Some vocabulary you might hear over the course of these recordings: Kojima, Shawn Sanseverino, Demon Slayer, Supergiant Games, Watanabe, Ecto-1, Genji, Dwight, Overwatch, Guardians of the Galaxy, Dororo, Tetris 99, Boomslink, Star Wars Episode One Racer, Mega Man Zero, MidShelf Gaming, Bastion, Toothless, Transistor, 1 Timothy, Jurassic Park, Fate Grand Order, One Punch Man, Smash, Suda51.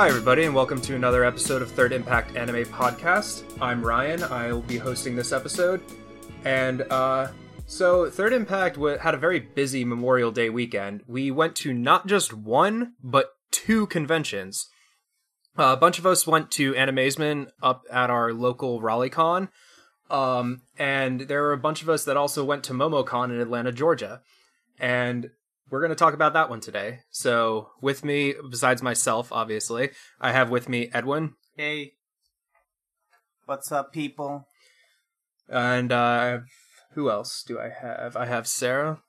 Hi everybody, and welcome to another episode of Third Impact Anime Podcast. I'm Ryan, I'll be hosting this episode, and so Third Impact had a very busy Memorial Day weekend. We went to not just one, but two conventions. A bunch of us went to Animazement up at our local RaleighCon, and there were a bunch of us that also went to MomoCon in Atlanta, Georgia, and we're going to talk about that one today. So with me, besides myself, obviously, I have with me Edwin. Hey. What's up, people? And who else do I have? I have Sarah.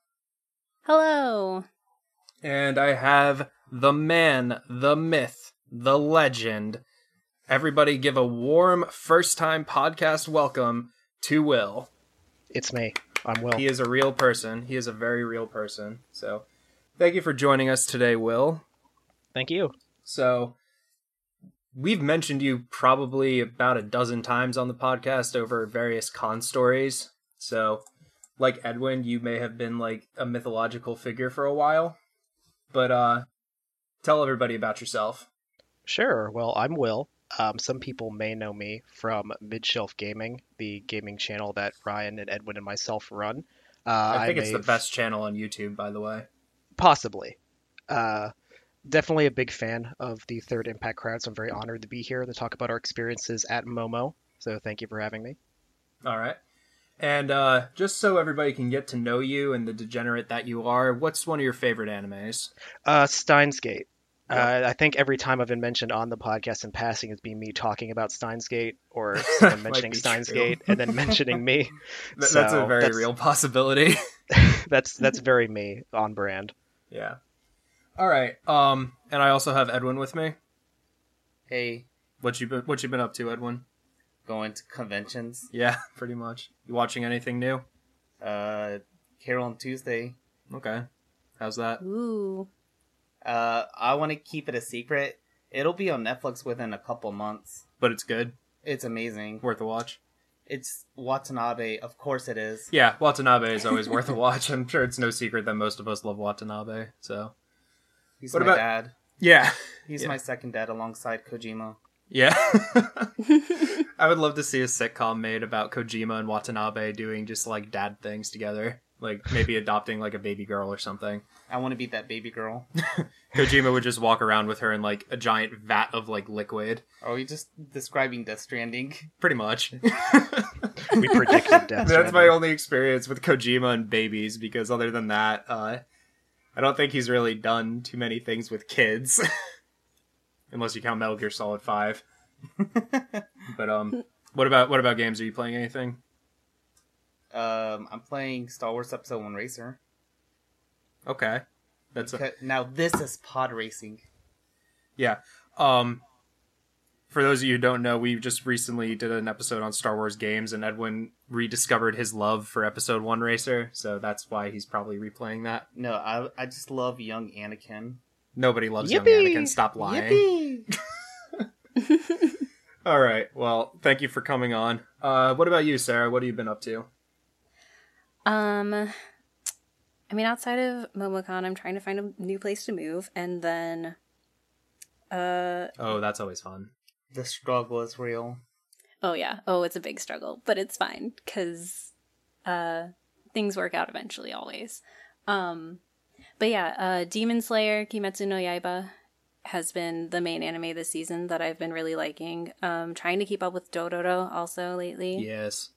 Hello. And I have the man, the myth, the legend. Everybody give a warm first-time podcast welcome to Will. It's me. I'm Will. He is a real person. He is a very real person. So thank you for joining us today, Will. Thank you. So we've mentioned you probably about a dozen times on the podcast over various con stories. So like Edwin, you may have been like a mythological figure for a while, but tell everybody about yourself. Sure. Well, I'm Will. Some people may know me from MidShelf Gaming, the gaming channel that Ryan and Edwin and myself run. I think it's the best channel on YouTube, by the way. Possibly. Definitely a big fan of the Third Impact crowd, so I'm very honored to be here to talk about our experiences at Momo. So thank you for having me. All right. And just so everybody can get to know you and the degenerate that you are, what's one of your favorite animes? Steins;Gate. I think every time I've been mentioned on the podcast in passing has been me talking about Steins;Gate or someone mentioning Steins;Gate and then mentioning me. That's a real possibility. that's very me on brand. Yeah. All right. And I also have Edwin with me. Hey, what you been up to, Edwin? Going to conventions? Yeah, pretty much. You watching anything new? Carol on Tuesday. Okay. How's that? Ooh. I want to keep it a secret. It'll be on Netflix within a couple months. But it's good. It's amazing. Worth a watch. It's Watanabe. Of course it is. Yeah, Watanabe is always worth a watch. I'm sure it's no secret that most of us love Watanabe. So he's dad. Yeah. He's my second dad alongside Kojima. Yeah. I would love to see a sitcom made about Kojima and Watanabe doing just like dad things together. Like, maybe adopting, like, a baby girl or something. I want to be that baby girl. Kojima would just walk around with her in, like, a giant vat of, like, liquid. Oh, you're just describing Death Stranding? Pretty much. We predicted Death Stranding. That's my only experience with Kojima and babies, because other than that, I don't think he's really done too many things with kids. Unless you count Metal Gear Solid 5. But, what about games? Are you playing anything? I'm playing Star Wars Episode One Racer. Okay, now this is pod racing. Yeah. For those of you who don't know, we just recently did an episode on Star Wars games, and Edwin rediscovered his love for Episode One Racer, so that's why he's probably replaying that. No, I just love young Anakin. Nobody loves young Anakin. Stop lying. Yippee! All right. Well, thank you for coming on. What about you, Sarah? What have you been up to? I mean, outside of MomoCon, I'm trying to find a new place to move, and then, oh, that's always fun. The struggle is real. Oh yeah. Oh, it's a big struggle, but it's fine because things work out eventually, always. But yeah, Demon Slayer, Kimetsu no Yaiba has been the main anime this season that I've been really liking. Trying to keep up with Dororo also lately. Yes.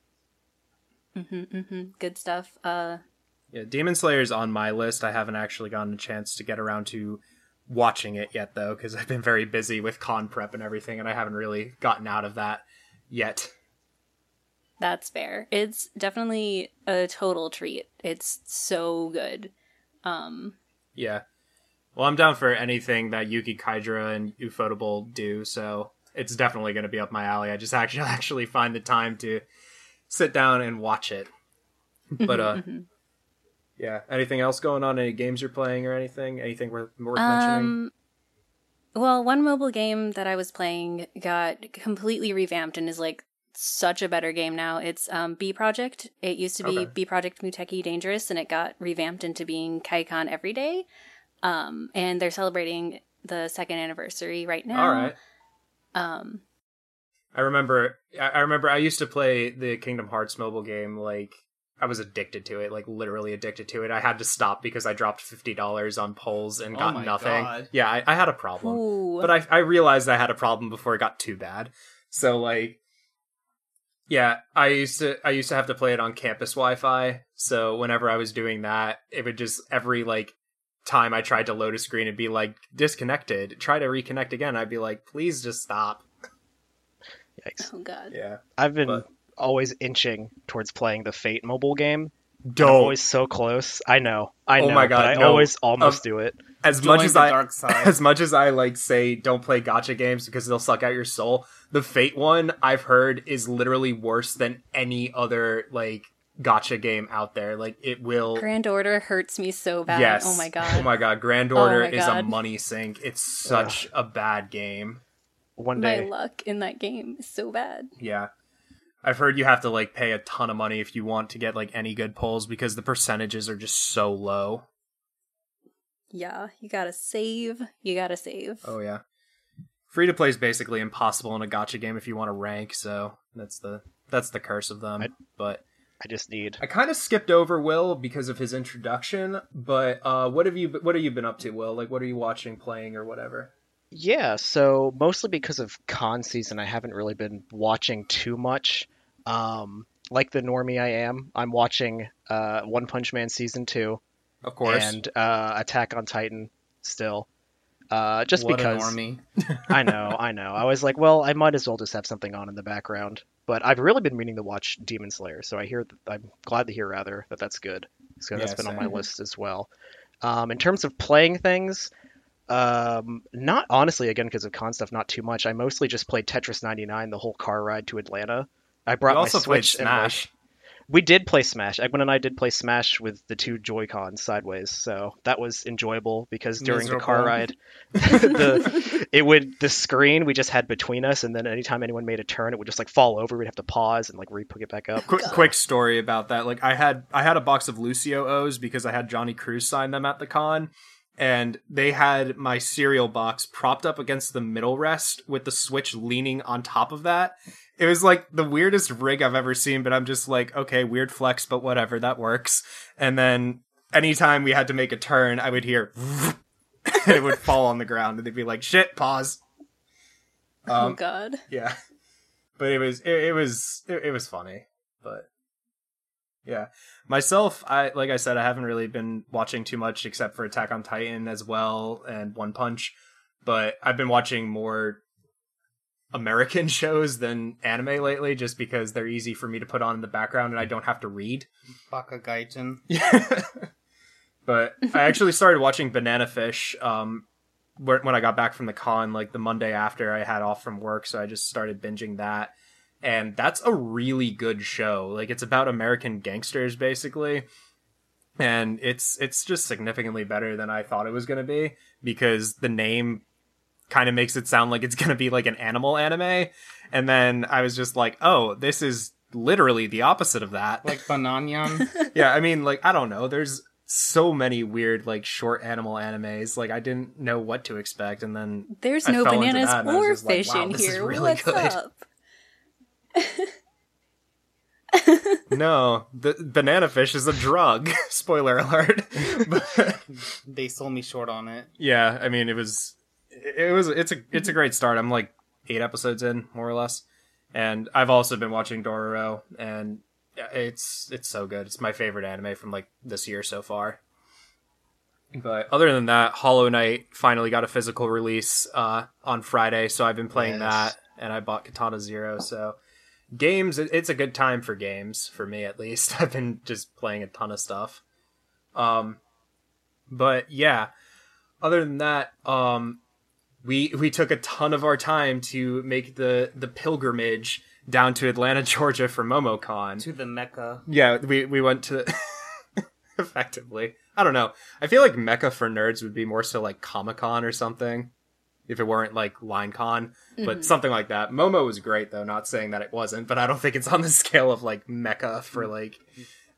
Good stuff. Yeah, Demon Slayer is on my list. I haven't actually gotten a chance to get around to watching it yet, though, because I've been very busy with con prep and everything, and I haven't really gotten out of that yet. That's fair. It's definitely a total treat. It's so good. Yeah. Well, I'm down for anything that Yuki Kaidra and Ufotable do, so it's definitely going to be up my alley. I just actually find the time to sit down and watch it. But yeah, anything else going on? Any games you're playing or anything? Anything worth mentioning? Well, one mobile game that I was playing got completely revamped and is like such a better game now. It's B Project. It used to be B Project Muteki Dangerous, and it got revamped into being Kaikon Everyday. And they're celebrating the second anniversary right now. All right. I remember I used to play the Kingdom Hearts mobile game. Like, I was addicted to it, like literally addicted to it. I had to stop because I dropped $50 on polls and got nothing. God. Yeah, I had a problem. Ooh. But I realized I had a problem before it got too bad. So like, yeah, I used to have to play it on campus Wi-Fi. So whenever I was doing that, it would just every like time I tried to load a screen, it'd be like disconnected. Try to reconnect again. I'd be like, please just stop. Yikes. Oh God. Yeah. I've been always inching towards playing the Fate mobile game. Don't. I'm always so close. I know. Oh my God. But I always almost do it. As much as I like say don't play gacha games because they'll suck out your soul, the Fate one I've heard is literally worse than any other like gacha game out there. Like it will. Grand Order hurts me so bad. Yes. Oh my God. Oh my God. Grand Order is a money sink. It's such a bad game. One day. My luck in that game is so bad. Yeah. I've heard you have to like pay a ton of money if you want to get like any good pulls because the percentages are just so low. Yeah, you gotta save. Oh yeah. Free to play is basically impossible in a gacha game if you want to rank, so that's the curse of them. I kind of skipped over Will because of his introduction, but what have you been up to, Will? Like what are you watching, playing, or whatever? Yeah, so mostly because of con season, I haven't really been watching too much. Like the normie I am, I'm watching One Punch Man Season 2. Of course. And Attack on Titan still. Because... What a normie. I know. I was like, well, I might as well just have something on in the background. But I've really been meaning to watch Demon Slayer, so I'm glad to hear, rather, that that's good. So that's been on my list as well. In terms of playing things... not honestly, again, because of con stuff, not too much. I mostly just played Tetris 99 the whole car ride to Atlanta. I brought my Switch and Smash. We did play Smash. Egwin and I did play Smash with the two Joy-Cons sideways, so that was enjoyable because during the car ride, the screen we just had between us, and then anytime anyone made a turn, it would just like fall over. We'd have to pause and like re-pick it back up. Quick story about that. Like I had a box of Lucio O's because I had Johnny Cruz sign them at the con. And they had my cereal box propped up against the middle rest with the Switch leaning on top of that. It was like the weirdest rig I've ever seen, but I'm just like, okay, weird flex, but whatever, that works. And then anytime we had to make a turn, I would hear, and it would fall on the ground, and they'd be like, shit, pause. Oh God. Yeah. But it was funny, but. Yeah. Myself, I haven't really been watching too much except for Attack on Titan as well and One Punch, but I've been watching more American shows than anime lately just because they're easy for me to put on in the background and I don't have to read. Bakugan. Yeah. But I actually started watching Banana Fish when I got back from the con, like the Monday after I had off from work, so I just started binging that. And that's a really good show. Like, it's about American gangsters, basically. And it's just significantly better than I thought it was going to be. Because the name kind of makes it sound like it's going to be like an animal anime. And then I was just like, oh, this is literally the opposite of that. Like Bananyan? Yeah, I mean, like, I don't know. There's so many weird, like, short animal animes. Like, I didn't know what to expect. And then there's no bananas or fish in here. What's up? No, the banana fish is a drug. Spoiler alert. But, they sold me short on it. Yeah, I mean it's a great start. I'm like 8 episodes in, more or less. And I've also been watching Dororo, and it's so good. It's my favorite anime from like this year so far. But other than that, Hollow Knight finally got a physical release on Friday, so I've been playing that. And I bought Katana Zero, so games, it's a good time for games, for me at least. I've been just playing a ton of stuff. But yeah, other than that, we took a ton of our time to make the pilgrimage down to Atlanta, Georgia for MomoCon. To the Mecca. Yeah, we went to... effectively. I don't know. I feel like Mecca for nerds would be more so like Comic-Con or something. If it weren't like LineCon, but something like that. Momo was great though, not saying that it wasn't, but I don't think it's on the scale of like Mecca for like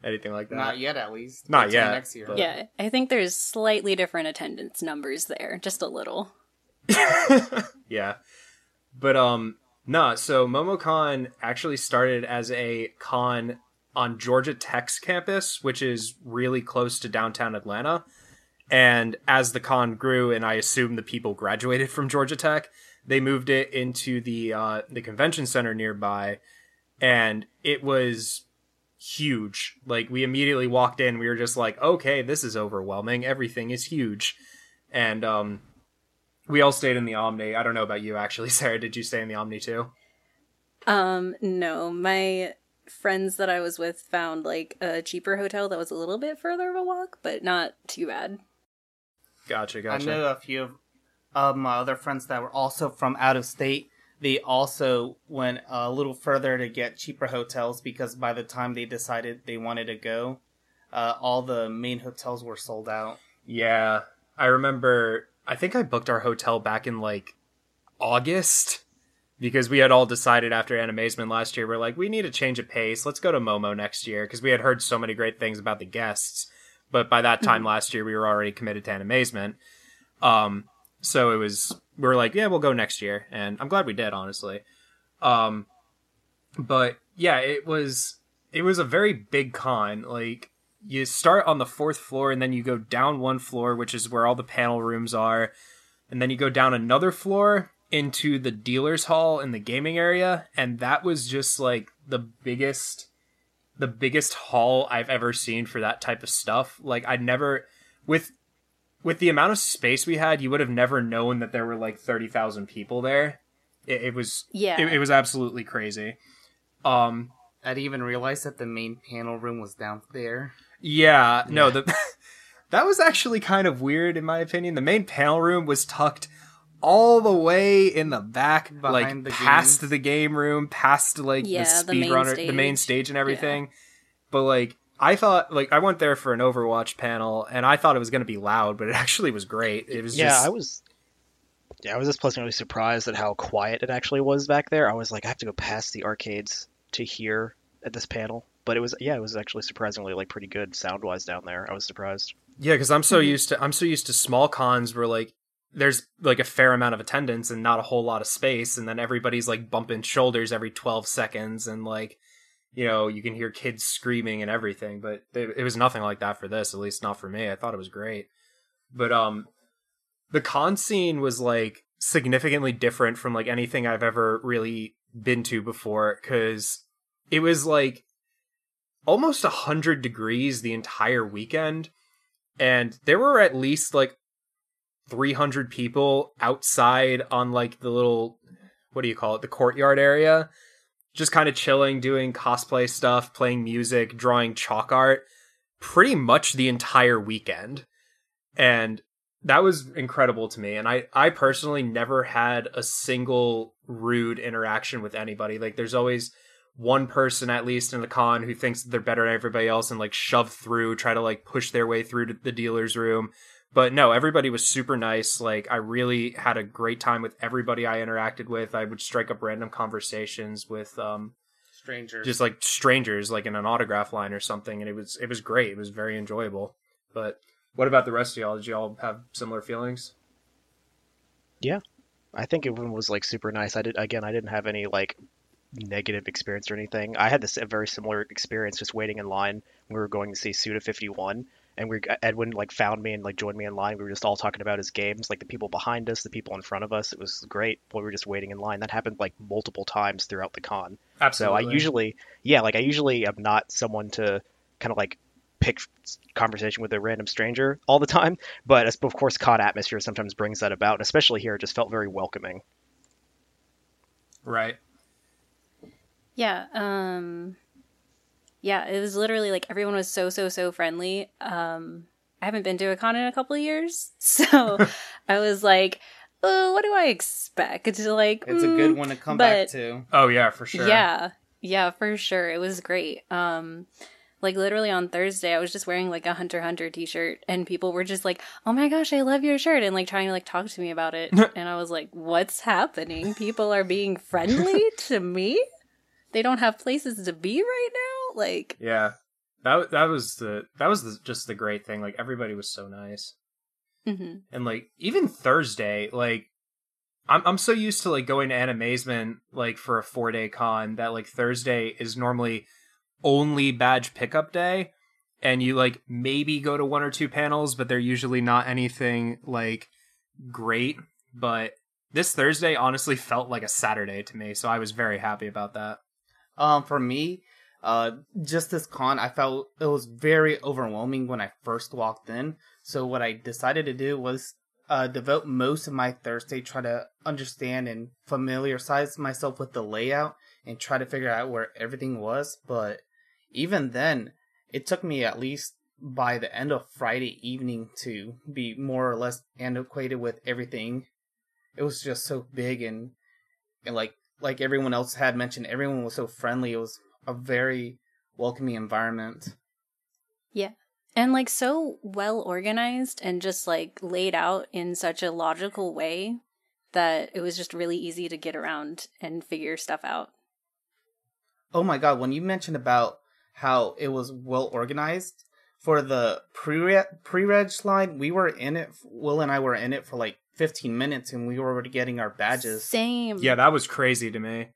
anything like that. Not yet, at least. Not yet. Next year. But... Yeah, I think there's slightly different attendance numbers there, just a little. Yeah. But, so MomoCon actually started as a con on Georgia Tech's campus, which is really close to downtown Atlanta. And as the con grew, and I assume the people graduated from Georgia Tech, they moved it into the convention center nearby, and it was huge. Like, we immediately walked in, we were just like, okay, this is overwhelming. Everything is huge. And we all stayed in the Omni. I don't know about you, actually, Sarah. Did you stay in the Omni too? No. My friends that I was with found, like, a cheaper hotel that was a little bit further of a walk, but not too bad. Gotcha. I knew a few of my other friends that were also from out of state. They also went a little further to get cheaper hotels because by the time they decided they wanted to go, all the main hotels were sold out. Yeah, I remember, I think I booked our hotel back in, like, August, because we had all decided after Animazement last year, we're like, we need a change of pace, let's go to Momo next year, because we had heard so many great things about the guests, but by that time last year, we were already committed to Animazement. So it was, we were like, yeah, we'll go next year. And I'm glad we did, honestly. But yeah, it was a very big con. Like, you start on the 4th floor and then you go down one floor, which is where all the panel rooms are. And then you go down another floor into the dealer's hall in the gaming area. And that was just like the biggest hall I've ever seen for that type of stuff. Like, I'd never, with the amount of space we had, you would have never known that there were like 30,000 people there. It was absolutely crazy. I didn't even realize that the main panel room was down there. Yeah. No, that was actually kind of weird in my opinion. The main panel room was tucked all the way in the back, behind, like, the past games. The game room, past like the speedrunner, the main stage and everything. Yeah. But like, I thought, like, I went there for an Overwatch panel, and I thought it was going to be loud, but it actually was great. It was I was just pleasantly surprised at how quiet it actually was back there. I was like, I have to go past the arcades to hear at this panel, but it was actually surprisingly, like, pretty good sound wise down there. I was surprised. Yeah, because I'm so used to small cons where, like, there's like a fair amount of attendance and not a whole lot of space, and then everybody's like bumping shoulders every 12 seconds, and like, you know, you can hear kids screaming and everything, but it was nothing like that for this, at least not for me. I thought it was great. But the con scene was, like, significantly different from, like, anything I've ever really been to before, because it was, like, almost 100 degrees the entire weekend, and there were at least, like, 300 people outside on, like, the little, what do you call it, the courtyard area, just kind of chilling, doing cosplay stuff, playing music, drawing chalk art, pretty much the entire weekend. And that was incredible to me. And I personally never had a single rude interaction with anybody. Like, there's always one person, at least in the con, who thinks that they're better than everybody else and, like, shove through, try to, like, push their way through to the dealer's room. But no, everybody was super nice. Like, I really had a great time with everybody I interacted with. I would strike up random conversations with strangers, just like strangers, like in an autograph line or something. And it was great. It was very enjoyable. But what about the rest of y'all? Did y'all have similar feelings? Yeah, I think everyone was, like, super nice. I didn't have any, like, negative experience or anything. I had a very similar experience just waiting in line. We were going to see Suda51. And Edwin, like, found me and, like, joined me in line. We were just all talking about his games, like, the people behind us, the people in front of us. It was great. We were just waiting in line. That happened, like, multiple times throughout the con. Absolutely. So I usually am not someone to kind of, like, pick conversation with a random stranger all the time. But, of course, con atmosphere sometimes brings that about. And especially here, it just felt very welcoming. Right. Yeah, yeah, it was literally, like, everyone was so, so, so friendly. I haven't been to a con in a couple of years, so I was like, oh, what do I expect? It's like, it's a good one to come back to. Oh, yeah, for sure. Yeah, for sure. It was great. Like, literally on Thursday, I was just wearing, like, a Hunter x Hunter t-shirt, and people were just like, oh my gosh, I love your shirt, and, like, trying to, like, talk to me about it. And I was like, what's happening? People are being friendly to me? They don't have places to be right now? Like, yeah, that was just the great thing. Like, everybody was so nice. Mm-hmm. And, like, even Thursday, like, I'm so used to like going to Animazement like for a 4-day con that like Thursday is normally only badge pickup day, and you like maybe go to one or two panels, but they're usually not anything like great. But this Thursday honestly felt like a Saturday to me, so I was very happy about that. For me, just this con, I felt it was very overwhelming when I first walked in. So what I decided to do was devote most of my Thursday, try to understand and familiarize myself with the layout and try to figure out where everything was. But even then, it took me at least by the end of Friday evening to be more or less antiquated with everything. It was just so big, and like everyone else had mentioned, everyone was so friendly. It was a very welcoming environment. Yeah. And, like, so well organized and just, like, laid out in such a logical way that it was just really easy to get around and figure stuff out. Oh, my God. When you mentioned about how it was well organized, for the pre-reg line, we were in it, Will and I were in it for, like, 15 minutes, and we were already getting our badges. Same. Yeah, that was crazy to me.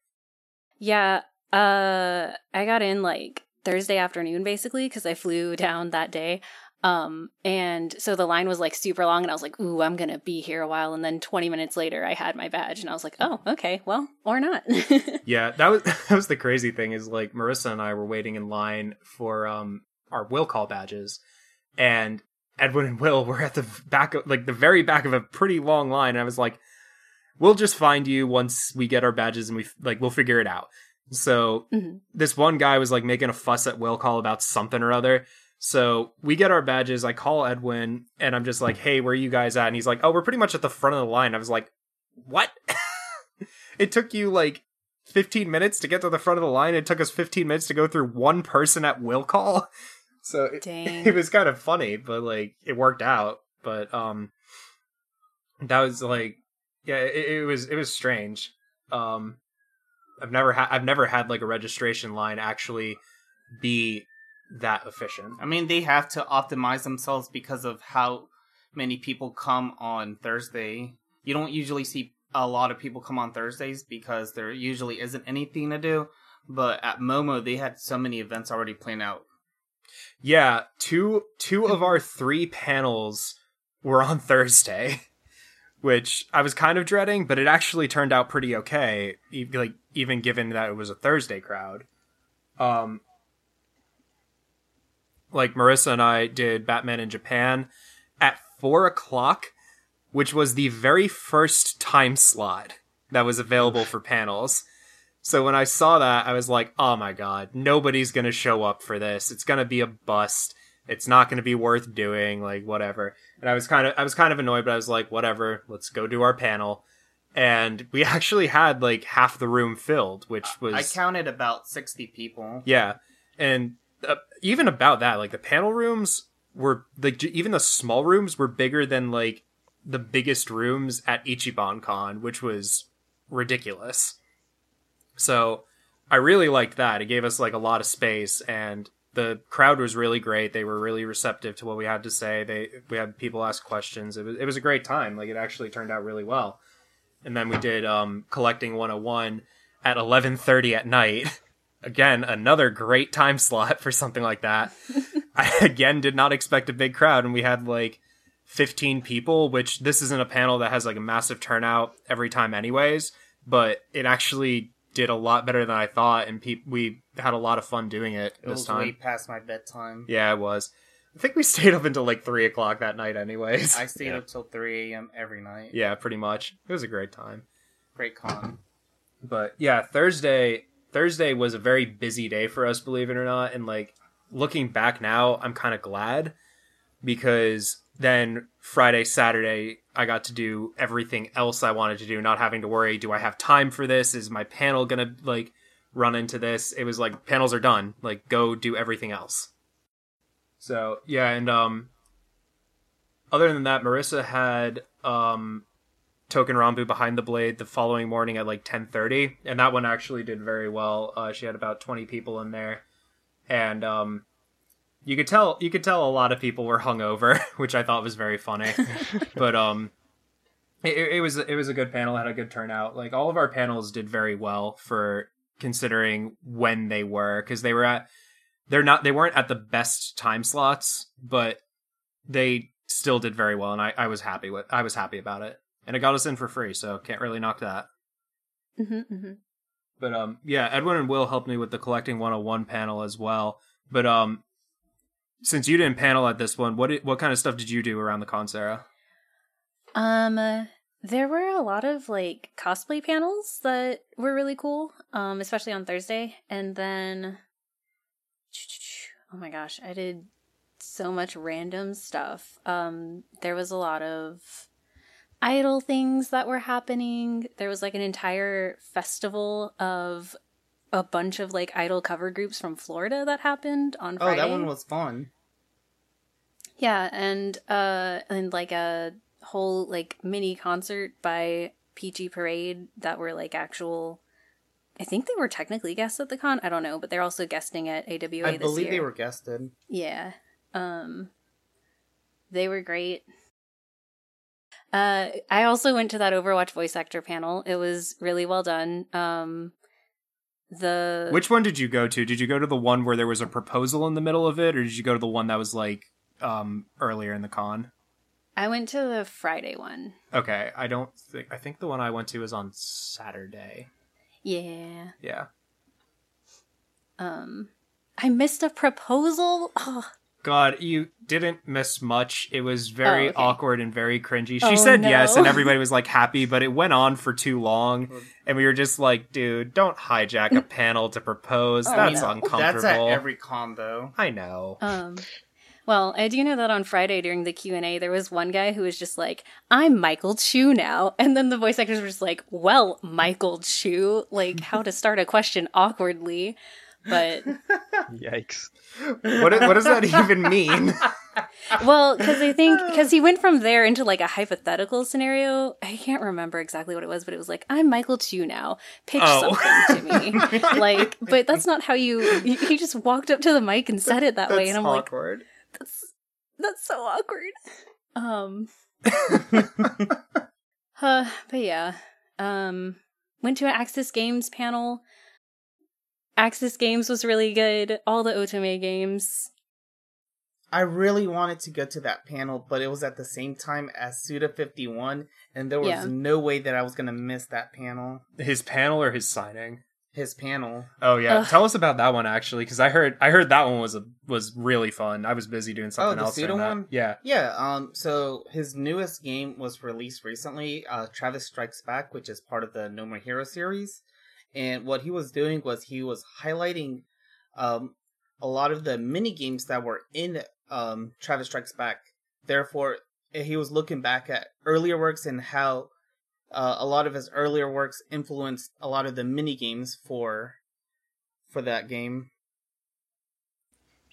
Yeah. I got in, like, Thursday afternoon, basically, because I flew down that day. And so the line was like super long, and I was like, ooh, I'm going to be here a while. And then 20 minutes later, I had my badge, and I was like, oh, okay, well, or not. Yeah, that was the crazy thing is like Marissa and I were waiting in line for our will call badges. And Edwin and Will were at the back of like the very back of a pretty long line. And I was like, we'll just find you once we get our badges and we'll figure it out. So This one guy was like making a fuss at will call about something or other. So we get our badges. I call Edwin and I'm just like, hey, where are you guys at? And he's like, oh, we're pretty much at the front of the line. I was like, what? It took you like 15 minutes to get to the front of the line. It took us 15 minutes to go through one person at will call. So it was kind of funny, but like it worked out. But that was like, yeah, it was strange. I've never had like a registration line actually be that efficient. I mean, they have to optimize themselves because of how many people come on Thursday. You don't usually see a lot of people come on Thursdays because there usually isn't anything to do. But at Momo, they had so many events already planned out. Yeah, two of our three panels were on Thursday. Which I was kind of dreading, but it actually turned out pretty okay, like even given that it was a Thursday crowd. Like Marissa and I did Batman in Japan at 4:00, which was the very first time slot that was available for panels. So when I saw that, I was like, oh my God, nobody's going to show up for this. It's going to be a bust. It's not going to be worth doing, like, whatever. And I was kind of annoyed, but I was like, whatever, let's go do our panel. And we actually had, like, half the room filled, which was... I counted about 60 people. Yeah. And even about that, like, the panel rooms were, like, even the small rooms were bigger than, like, the biggest rooms at Ichiban Con, which was ridiculous. So I really liked that. It gave us, like, a lot of space, and... the crowd was really great. They were really receptive to what we had to say. We had people ask questions. It was a great time. Like, it actually turned out really well. And then we did Collecting 101 at 11:30 at night. Again, another great time slot for something like that. I, again, did not expect a big crowd. And we had, like, 15 people, which this isn't a panel that has, like, a massive turnout every time anyways. But it actually... did a lot better than I thought, and we had a lot of fun doing it this time. It was way past my bedtime. Yeah, it was. I think we stayed up until, like, 3 o'clock that night anyways. I stayed up till 3 a.m. every night. Yeah, pretty much. It was a great time. Great con. But, yeah, Thursday was a very busy day for us, believe it or not, and, like, looking back now, I'm kind of glad, because then Friday, Saturday... I got to do everything else I wanted to do, not having to worry, do I have time for this? Is my panel going to, like, run into this? It was like, panels are done. Like, go do everything else. So, yeah, and other than that, Marissa had Token Rambu Behind the Blade the following morning at, like, 10:30, and that one actually did very well. She had about 20 people in there, and you could tell a lot of people were hungover, which I thought was very funny. But It was a good panel. Had a good turnout. Like, all of our panels did very well for considering when they were, because they were at they weren't at the best time slots, but they still did very well, and I was happy about it, and it got us in for free, so can't really knock that. Mm-hmm, mm-hmm. But yeah, Edwin and Will helped me with the Collecting 101 panel as well. But since you didn't panel at this one, what kind of stuff did you do around the con, Sarah? There were a lot of like cosplay panels that were really cool, especially on Thursday. And then, oh my gosh, I did so much random stuff. There was a lot of idol things that were happening. There was like an entire festival of a bunch of like idol cover groups from Florida that happened on Friday. Oh, that one was fun. Yeah, and like a whole like mini concert by Peachy Parade that were like actual, I think they were technically guests at the con, I don't know, but they're also guesting at AWA this year. I believe they were guested. Yeah. They were great. I also went to that Overwatch voice actor panel. It was really well done. Which one did you go to? Did you go to the one where there was a proposal in the middle of it, or did you go to the one that was like earlier in the con? I went to the Friday one. Okay, I think the one I went to is on Saturday. Yeah. Yeah. I missed a proposal. Oh. God, you didn't miss much. It was very awkward and very cringy. She said yes, and everybody was like happy, but it went on for too long, and we were just like, dude, don't hijack a panel to propose. That's uncomfortable. That's at every con, though. I know. Well, I do know that on Friday during the Q&A, there was one guy who was just like, I'm Michael Chu now. And then the voice actors were just like, well, Michael Chu, like how to start a question awkwardly. But yikes. What does that even mean? Well, because he went from there into like a hypothetical scenario. I can't remember exactly what it was, but it was like, I'm Michael Chu now. Pitch something to me. Like, but that's not how he just walked up to the mic and said it that way. And I'm awkward. Like, that's so awkward. But yeah. Went to an Axis Games panel. Axis Games was really good. All the Otome games. I really wanted to go to that panel, but it was at the same time as Suda51, and there was no way that I was going to miss that panel. His panel or his signing? His panel. Oh yeah. Ugh. Tell us about that one actually, because I heard that one was really fun. I was busy doing something else. Oh, the Suda one? Yeah. Yeah. So his newest game was released recently, Travis Strikes Back, which is part of the No More Hero series. And what he was doing was he was highlighting a lot of the mini games that were in Travis Strikes Back. Therefore, he was looking back at earlier works and how a lot of his earlier works influenced a lot of the mini games for that game.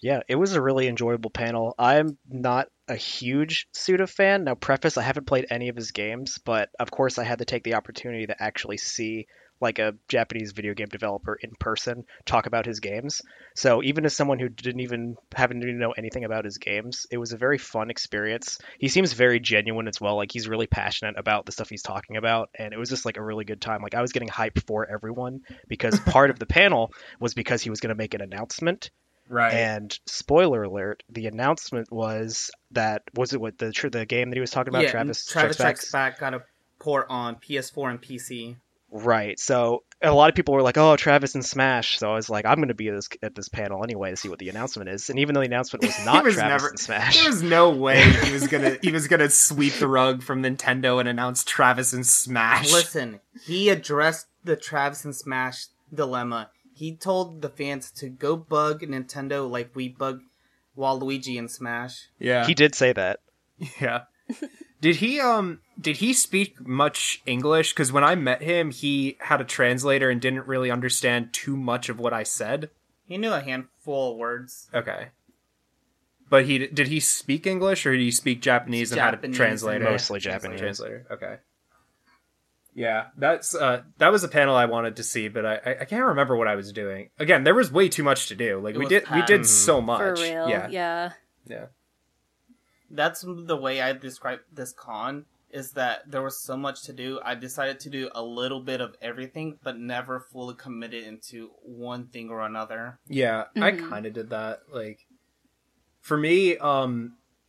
Yeah, it was a really enjoyable panel. I'm not a huge Suda fan. Now, preface, I haven't played any of his games, but of course I had to take the opportunity to actually see like a Japanese video game developer in person talk about his games. So even as someone who didn't even know anything about his games, it was a very fun experience. He seems very genuine as well. Like, he's really passionate about the stuff he's talking about. And it was just like a really good time. Like, I was getting hype for everyone because part of the panel was because he was going to make an announcement. Right. And spoiler alert, the announcement was that, the game that he was talking about? Yeah, Travis Strikes Back got a port on PS4 and PC. Right, so a lot of people were like, oh, Travis and Smash, so I was like, I'm going to be at this panel anyway to see what the announcement is, and even though the announcement was not and Smash. There was no way he was going to sweep the rug from Nintendo and announce Travis and Smash. Listen, he addressed the Travis and Smash dilemma. He told the fans to go bug Nintendo like we bug Waluigi and Smash. Yeah. He did say that. Yeah. Did he speak much English? Because when I met him, he had a translator and didn't really understand too much of what I said. He knew a handful of words. Okay. But did he speak English, or did he speak Japanese and had a translator? Mostly Japanese. Translator. Okay. Yeah, that was a panel I wanted to see, but I can't remember what I was doing. Again, there was way too much to do. Like, we did so much. For real, yeah. That's the way I describe this con. is that there was so much to do. I decided to do a little bit of everything, but never fully committed into one thing or another. Yeah, mm-hmm. I kind of did that. Like, for me,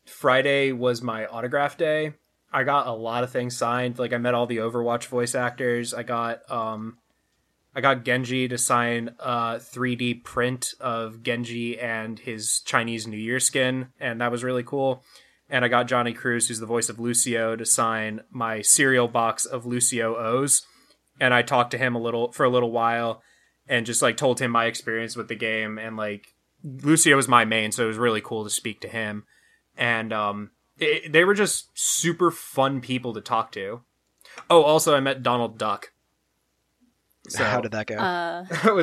Friday was my autograph day. I got a lot of things signed. Like, I met all the Overwatch voice actors. I got Genji to sign a 3D print of Genji and his Chinese New Year skin, and that was really cool. And I got Johnny Cruz, who's the voice of Lucio, to sign my cereal box of Lucio O's. And I talked to him for a little while and just, like, told him my experience with the game. And, like, Lucio was my main, so it was really cool to speak to him. And they were just super fun people to talk to. Oh, also, I met Donald Duck. So, how did that go? That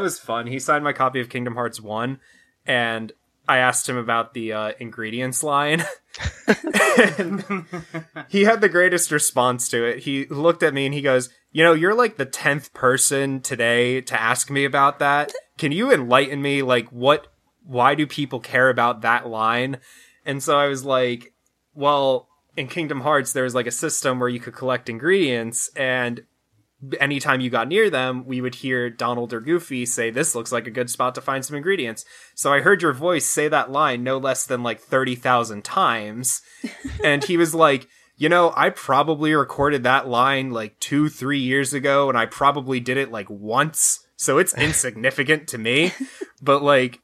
was fun. He signed my copy of Kingdom Hearts 1, and I asked him about the ingredients line. And he had the greatest response to it. He looked at me and he goes, "You know, you're like the 10th person today to ask me about that. Can you enlighten me? Like, why do people care about that line?" And so I was like, well, in Kingdom Hearts, there was like a system where you could collect ingredients, and anytime you got near them, we would hear Donald or Goofy say, "This looks like a good spot to find some ingredients." So I heard your voice say that line no less than like 30,000 times. And he was like, "You know, I probably recorded that line like 2-3 years ago, and I probably did it like once. So it's insignificant to me." But like,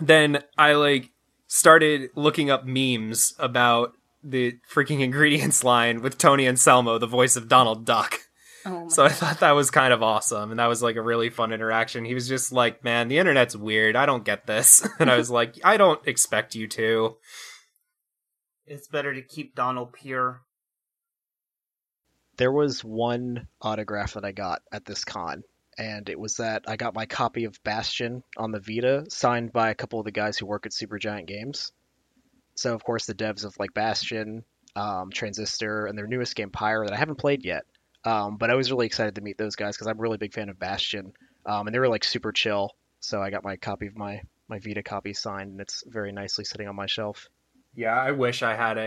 then I like started looking up memes about the freaking ingredients line with Tony Anselmo, the voice of Donald Duck. Oh, so I thought that was kind of awesome, and that was like a really fun interaction. He was just like, "Man, the internet's weird. I don't get this." And I was like, "I don't expect you to." It's better to keep Donald pure. There was one autograph that I got at this con, and it was that I got my copy of Bastion on the Vita, signed by a couple of the guys who work at Supergiant Games. So, of course, the devs of like Bastion, Transistor, and their newest game, Pyre, that I haven't played yet. But I was really excited to meet those guys because I'm a really big fan of Bastion. And they were like super chill. So I got my copy of my Vita copy signed, and it's very nicely sitting on my shelf. Yeah, I wish I had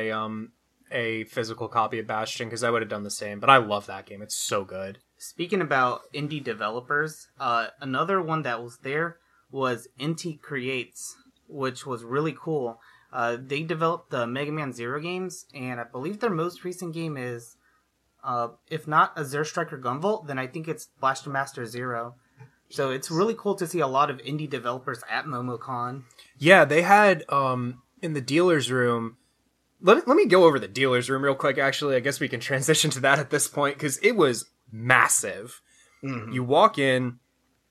a physical copy of Bastion because I would have done the same. But I love that game. It's so good. Speaking about indie developers, another one that was there was Inti Creates, which was really cool. They developed the Mega Man Zero games, and I believe their most recent game is... if not a Zero Striker Gunvolt, then I think it's Blaster Master Zero. So it's really cool to see a lot of indie developers at MomoCon. Yeah, they had in the dealer's room... Let me go over the dealer's room real quick, actually. I guess we can transition to that at this point, because it was massive. Mm-hmm. You walk in...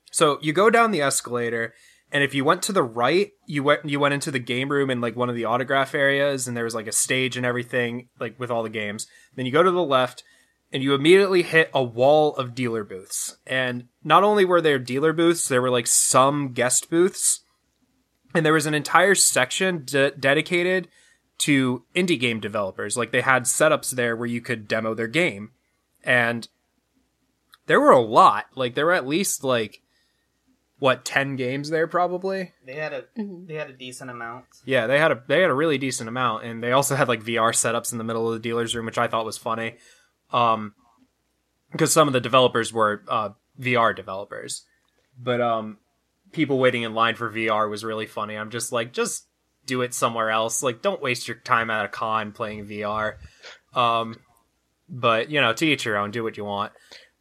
So you go down the escalator, and if you went to the right, you went into the game room in like one of the autograph areas, and there was like a stage and everything, like with all the games. Then you go to the left... And you immediately hit a wall of dealer booths. And not only were there dealer booths, there were like some guest booths. And there was an entire section dedicated to indie game developers. Like, they had setups there where you could demo their game. And there were a lot. Like, there were at least like, 10 games there probably? They had a decent amount. Yeah, they had a really decent amount. And they also had like VR setups in the middle of the dealer's room, which I thought was funny. Because some of the developers were, VR developers, but, people waiting in line for VR was really funny. I'm just like, just do it somewhere else. Like, don't waste your time at a con playing VR. But you know, to each your own, do what you want.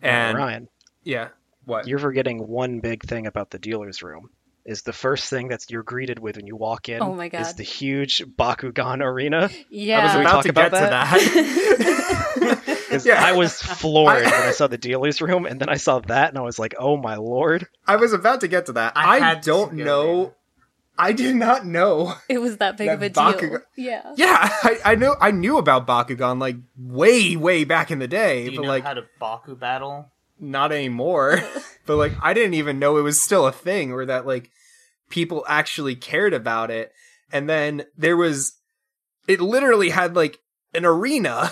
And Ryan, yeah, what? You're forgetting one big thing about the dealer's room is the first thing that you're greeted with when you walk in is the huge Bakugan arena. Yeah. I was about to get to that. Yeah. I was floored when I saw the dealer's room, and then I saw that, and I was like, "Oh my lord!" I was about to get to that. I don't know. There. I did not know it was that big of a deal. Yeah, yeah. I knew about Bakugan like way back in the day. Do you know like how to Baku battle? Not anymore. But like, I didn't even know it was still a thing, or that like people actually cared about it. And then there was, it literally had like an arena.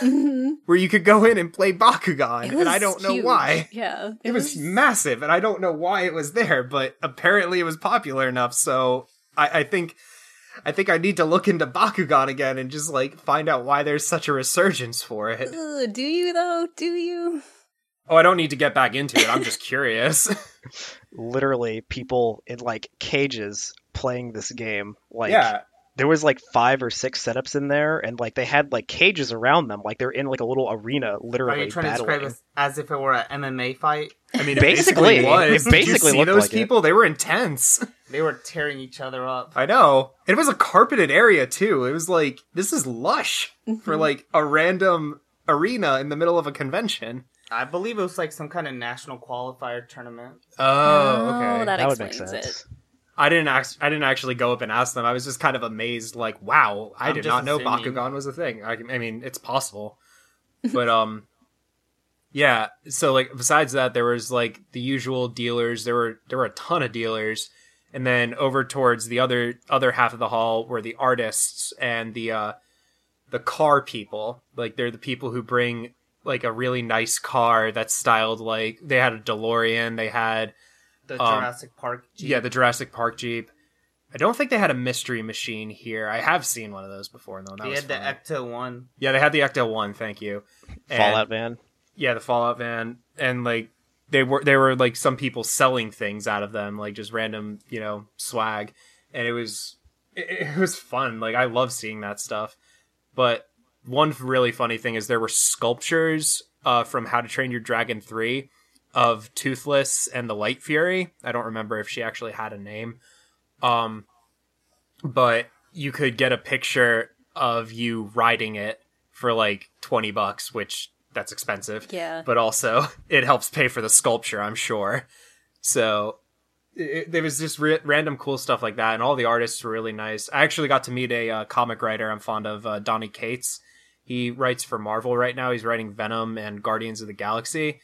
Where you could go in and play Bakugan, and I don't know why. Yeah, it was massive, and I don't know why it was there, but apparently it was popular enough, so I think I think I need to look into Bakugan again and just, like, find out why there's such a resurgence for it. Do you, though? Do you? Oh, I don't need to get back into it. I'm just curious. Literally, people in, like, cages playing this game. Like, yeah. There was, like, 5 or 6 setups in there, and, like, they had, like, cages around them. Like, they're in, like, a little arena, literally. Are you trying to describe it as if it were an MMA fight? I mean, it basically was. It basically looked those like people? It. They were intense. They were tearing each other up. I know. It was a carpeted area, too. It was like, this is lush for, like, a random arena in the middle of a convention. I believe it was, like, some kind of national qualifier tournament. Oh, okay. That would make sense. It. I didn't actually go up and ask them. I was just kind of amazed, like, wow, I did not know Bakugan was a thing. I mean, it's possible. But, yeah, so, like, besides that, there was, like, the usual dealers. There were a ton of dealers. And then over towards the other half of the hall were the artists and the car people. Like, they're the people who bring, like, a really nice car that's styled like... They had a DeLorean, they had... The Jurassic Park Jeep. Yeah, the Jurassic Park Jeep. I don't think they had a mystery machine here. I have seen one of those before, though. They had the Ecto-1. Yeah, they had the Ecto-1, thank you. Fallout van. Yeah, the Fallout van. And, like, they were like, some people selling things out of them, like, just random, you know, swag. And it was fun. Like, I love seeing that stuff. But one really funny thing is there were sculptures from How to Train Your Dragon 3 of Toothless and the Light Fury. I don't remember if she actually had a name. But you could get a picture of you riding it for like $20, which that's expensive. Yeah. But also it helps pay for the sculpture, I'm sure. So there was just random cool stuff like that. And all the artists were really nice. I actually got to meet a comic writer I'm fond of, Donnie Cates. He writes for Marvel right now. He's writing Venom and Guardians of the Galaxy.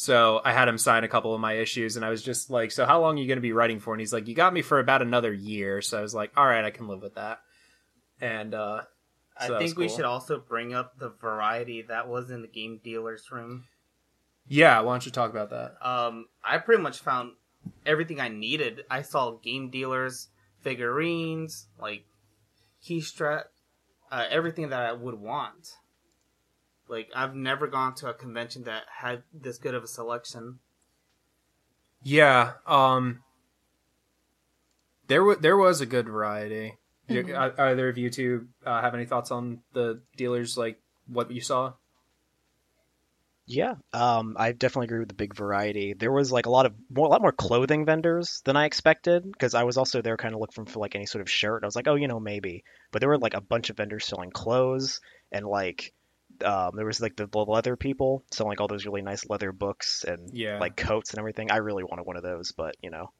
So I had him sign a couple of my issues, and I was just like, so how long are you going to be writing for? And he's like, you got me for about another year. So I was like, all right, I can live with that. And so I think we should also bring up the variety that was in the game dealer's room. Yeah, why don't you talk about that? I pretty much found everything I needed. I saw game dealers, figurines, like key strap, everything that I would want. Like, I've never gone to a convention that had this good of a selection. Yeah, there was a good variety. Mm-hmm. Either of you two have any thoughts on the dealers, like, what you saw? Yeah, I definitely agree with the big variety. There was, like, a lot more clothing vendors than I expected, because I was also there kind of looking for, like, any sort of shirt. I was like, oh, you know, maybe. But there were, like, a bunch of vendors selling clothes, and, like... there was like the leather people selling like all those really nice leather books and like coats and everything. I really wanted one of those, but you know,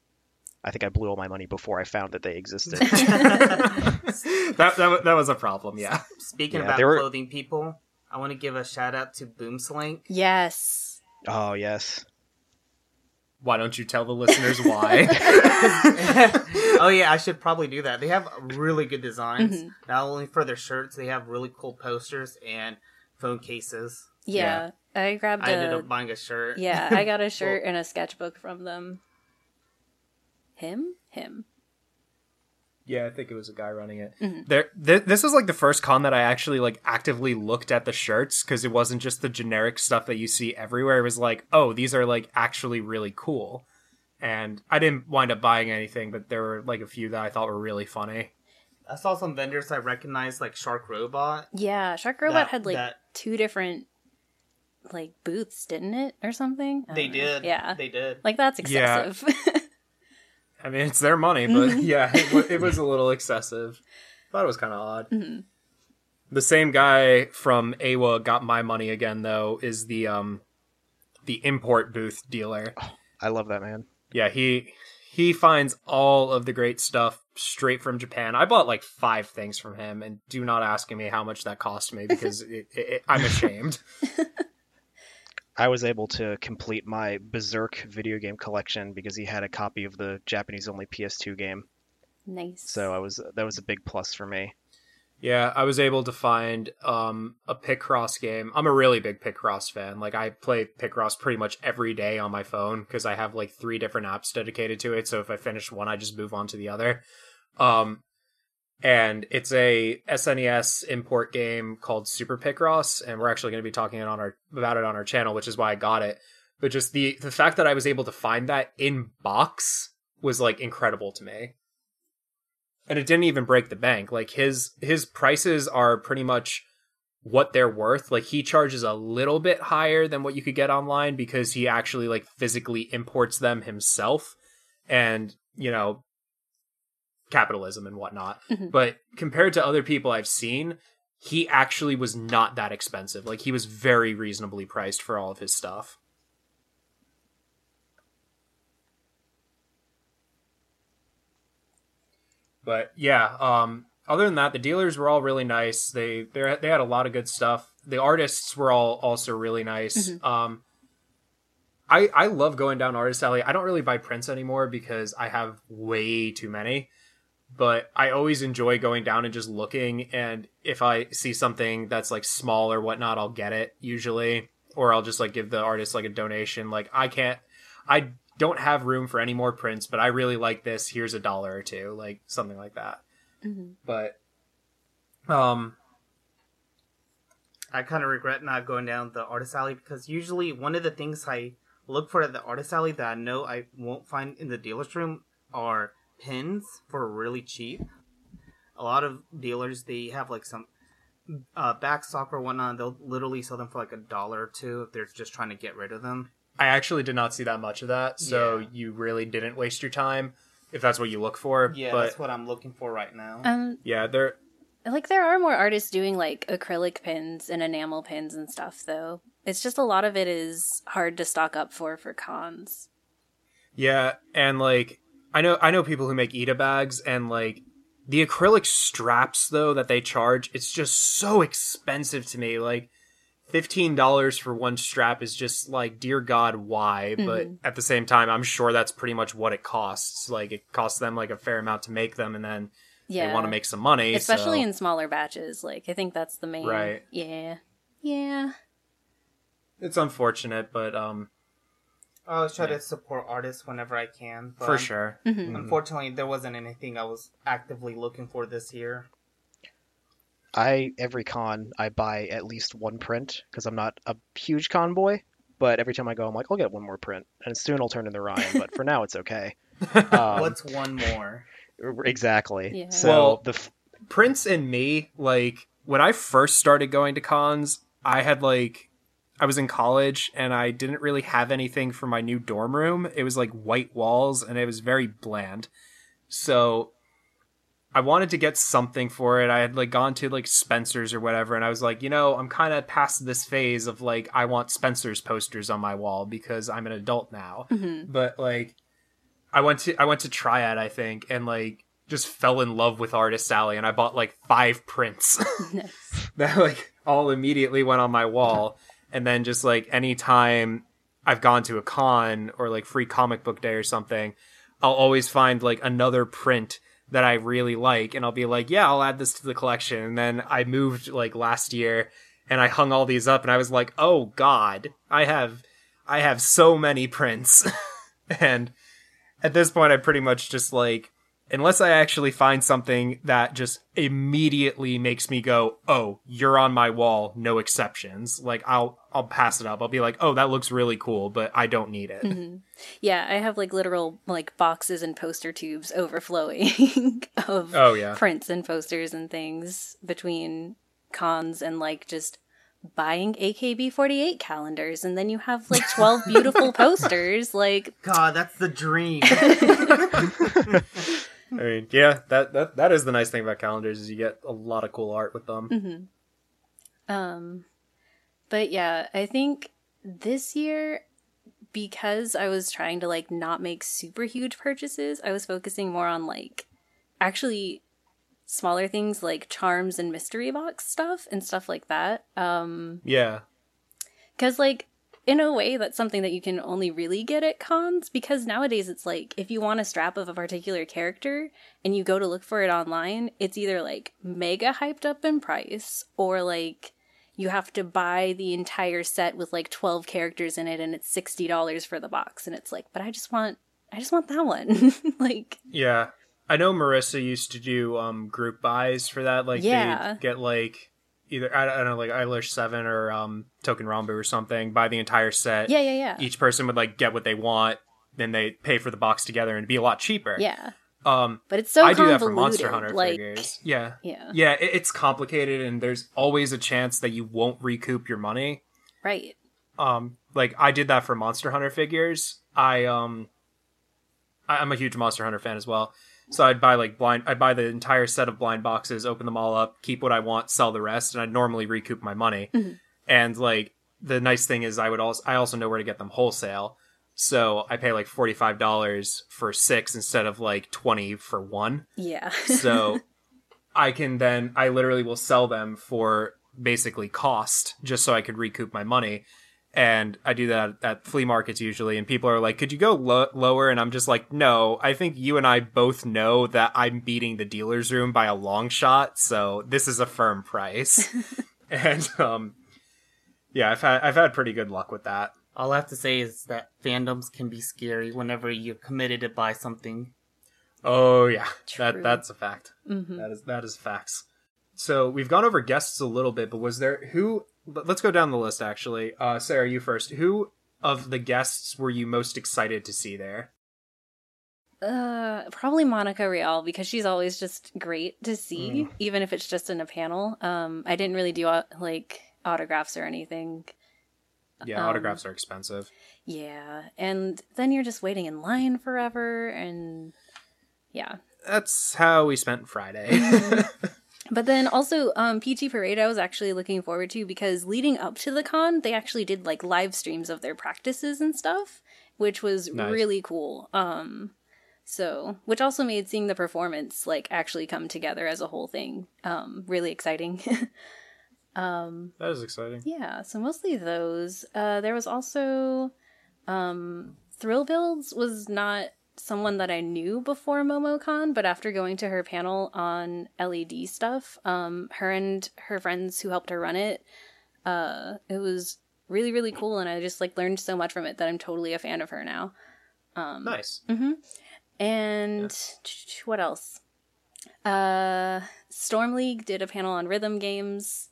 I think I blew all my money before I found that they existed. that was a problem. Yeah. Speaking about clothing people, I want to give a shout out to Boomslink. Yes. Oh yes. Why don't you tell the listeners why? Oh yeah, I should probably do that. They have really good designs, not only for their shirts. They have really cool posters and phone cases. Yeah. I ended up buying a shirt. Yeah, I got a shirt and a sketchbook from them. Him? Yeah, I think it was a guy running it. Mm-hmm. This was like the first con that I actually like actively looked at the shirts, because it wasn't just the generic stuff that you see everywhere. It was like, oh, these are like actually really cool. And I didn't wind up buying anything, but there were like a few that I thought were really funny. I saw some vendors I recognized, like Shark Robot. Yeah, Shark Robot had like 2 different like booths, didn't it? Or something? They did. Yeah. They did. Like, that's excessive. Yeah. I mean, it's their money, but yeah, it was a little excessive. I thought it was kind of odd. Mm-hmm. The same guy from AWA got my money again, though, is the import booth dealer. Oh, I love that man. Yeah, he finds all of the great stuff straight from Japan. I bought like 5 things from him, and do not ask me how much that cost me, because I'm ashamed. I was able to complete my Berserk video game collection because he had a copy of the Japanese-only PS2 game. Nice. So that was a big plus for me. Yeah, I was able to find a Picross game. I'm a really big Picross fan. Like, I play Picross pretty much every day on my phone because I have like 3 different apps dedicated to it. So if I finish one, I just move on to the other. And it's a SNES import game called Super Picross, and we're actually going to be talking about it on our channel, which is why I got it. But just the fact that I was able to find that in box was, like, incredible to me. And it didn't even break the bank. Like, his prices are pretty much what they're worth. Like, he charges a little bit higher than what you could get online because he actually, like, physically imports them himself. And, you know, capitalism and whatnot. Mm-hmm. But compared to other people I've seen, he actually was not that expensive. Like, he was very reasonably priced for all of his stuff. But yeah, other than that, the dealers were all really nice. They had a lot of good stuff. The artists were all also really nice. Mm-hmm. I love going down Artist Alley. I don't really buy prints anymore because I have way too many. But I always enjoy going down and just looking. And if I see something that's like small or whatnot, I'll get it usually. Or I'll just like give the artist like a donation. Like I don't have room for any more prints, but I really like this. Here's $1 or $2, like something like that. Mm-hmm. But I kind of regret not going down the Artist Alley because usually one of the things I look for at the Artist Alley that I know I won't find in the dealer's room are pins for really cheap. A lot of dealers, they have like some backstock or whatnot. They'll literally sell them for like $1 or $2 if they're just trying to get rid of them. I actually did not see that much of that, so yeah. You really didn't waste your time if that's what you look for. Yeah, but that's what I'm looking for right now. Yeah, there are more artists doing like acrylic pins and enamel pins and stuff, though. It's just a lot of it is hard to stock up for cons. Yeah, and like I know people who make Ita bags, and like the acrylic straps though that they charge, it's just so expensive to me. Like $15 for one strap is just like, dear God, why? Mm-hmm. But at the same time, I'm sure that's pretty much what it costs. Like, it costs them like a fair amount to make them, and then they want to make some money. Especially in smaller batches. Like, I think that's the main. Right. Yeah. Yeah. It's unfortunate, but I always try to support artists whenever I can. But for sure. Mm-hmm. Unfortunately, there wasn't anything I was actively looking for this year. Every con, I buy at least one print, because I'm not a huge con boy, but every time I go, I'm like, I'll get one more print, and soon I'll turn into Ryan, but for now, it's okay. What's one more? Exactly. Yeah. So well, prints and me, like, when I first started going to cons, I had, like, I was in college, and I didn't really have anything for my new dorm room. It was, like, white walls, and it was very bland. So I wanted to get something for it. I had like gone to like Spencer's or whatever, and I was like, you know, I'm kind of past this phase of like, I want Spencer's posters on my wall because I'm an adult now. Mm-hmm. But like, I went to Triad, I think, and like just fell in love with Artist Alley, and I bought like 5 prints. Nice. That like all immediately went on my wall, and then just like any time I've gone to a con or like free comic book day or something, I'll always find like another print that I really like, and I'll be like, yeah, I'll add this to the collection. And then I moved like last year, and I hung all these up, and I was like, oh God, I have so many prints. And at this point, I pretty much just like, unless I actually find something that just immediately makes me go, oh, you're on my wall, no exceptions, like I'll pass it up. I'll be like, oh, that looks really cool, but I don't need it. Mm-hmm. Yeah, I have like literal like boxes and poster tubes overflowing of prints and posters and things between cons and like just buying AKB48 calendars, and then you have like 12 beautiful posters. Like, God, that's the dream. I mean, yeah, that is the nice thing about calendars is you get a lot of cool art with them. Mm-hmm. But yeah, I think this year, because I was trying to like not make super huge purchases, I was focusing more on like actually smaller things like charms and mystery box stuff and stuff like that. Yeah. Because like, in a way, that's something that you can only really get at cons, because nowadays it's like, if you want a strap of a particular character and you go to look for it online, it's either like mega hyped up in price, or like you have to buy the entire set with like 12 characters in it, and it's $60 for the box, and it's like, but I just want that one. Like, yeah, I know Marissa used to do group buys for that. Like, yeah, they'd get like either, I don't know, like Eilish 7 or Token Rambu or something, buy the entire set. Yeah, yeah, yeah. Each person would like get what they want, then they pay for the box together, and it'd be a lot cheaper. Yeah. But it's so I convoluted. Do that for Monster Hunter figures. Yeah. Yeah. Yeah, it's complicated, and there's always a chance that you won't recoup your money. Right. Like, I did that for Monster Hunter figures. I'm a huge Monster Hunter fan as well. So I'd buy I'd buy the entire set of blind boxes, open them all up, keep what I want, sell the rest, and I'd normally recoup my money. Mm-hmm. And like the nice thing is I also know where to get them wholesale. So I pay like $45 for 6 instead of like $20 for 1. Yeah. So I literally will sell them for basically cost just so I could recoup my money. And I do that at flea markets usually, and people are like, could you go lower? And I'm just like, no, I think you and I both know that I'm beating the dealer's room by a long shot, so this is a firm price. And yeah, I've had pretty good luck with that. All I have to say is that fandoms can be scary whenever you're committed to buy something. Oh yeah. True. That's a fact. Mm-hmm. That is facts. So we've gone over guests a little bit, but was there let's go down the list, actually. Sarah, you first. Who of the guests were you most excited to see there? Probably Monica Real, because she's always just great to see, even if it's just in a panel. I didn't really do, like, autographs or anything. Yeah, autographs are expensive. Yeah, and then you're just waiting in line forever, and yeah. That's how we spent Friday. But then also, Peachy Parade I was actually looking forward to, because leading up to the con, they actually did like live streams of their practices and stuff, which was really cool. Which also made seeing the performance like actually come together as a whole thing really exciting. That is exciting. Yeah, so mostly those. There was also Thrill Builds was not someone that I knew before MomoCon, but after going to her panel on LED stuff, her and her friends who helped her run it was really, really cool, and I just like learned so much from it that I'm totally a fan of her now. Nice. Mm-hmm. And yeah. What else? Storm League did a panel on rhythm games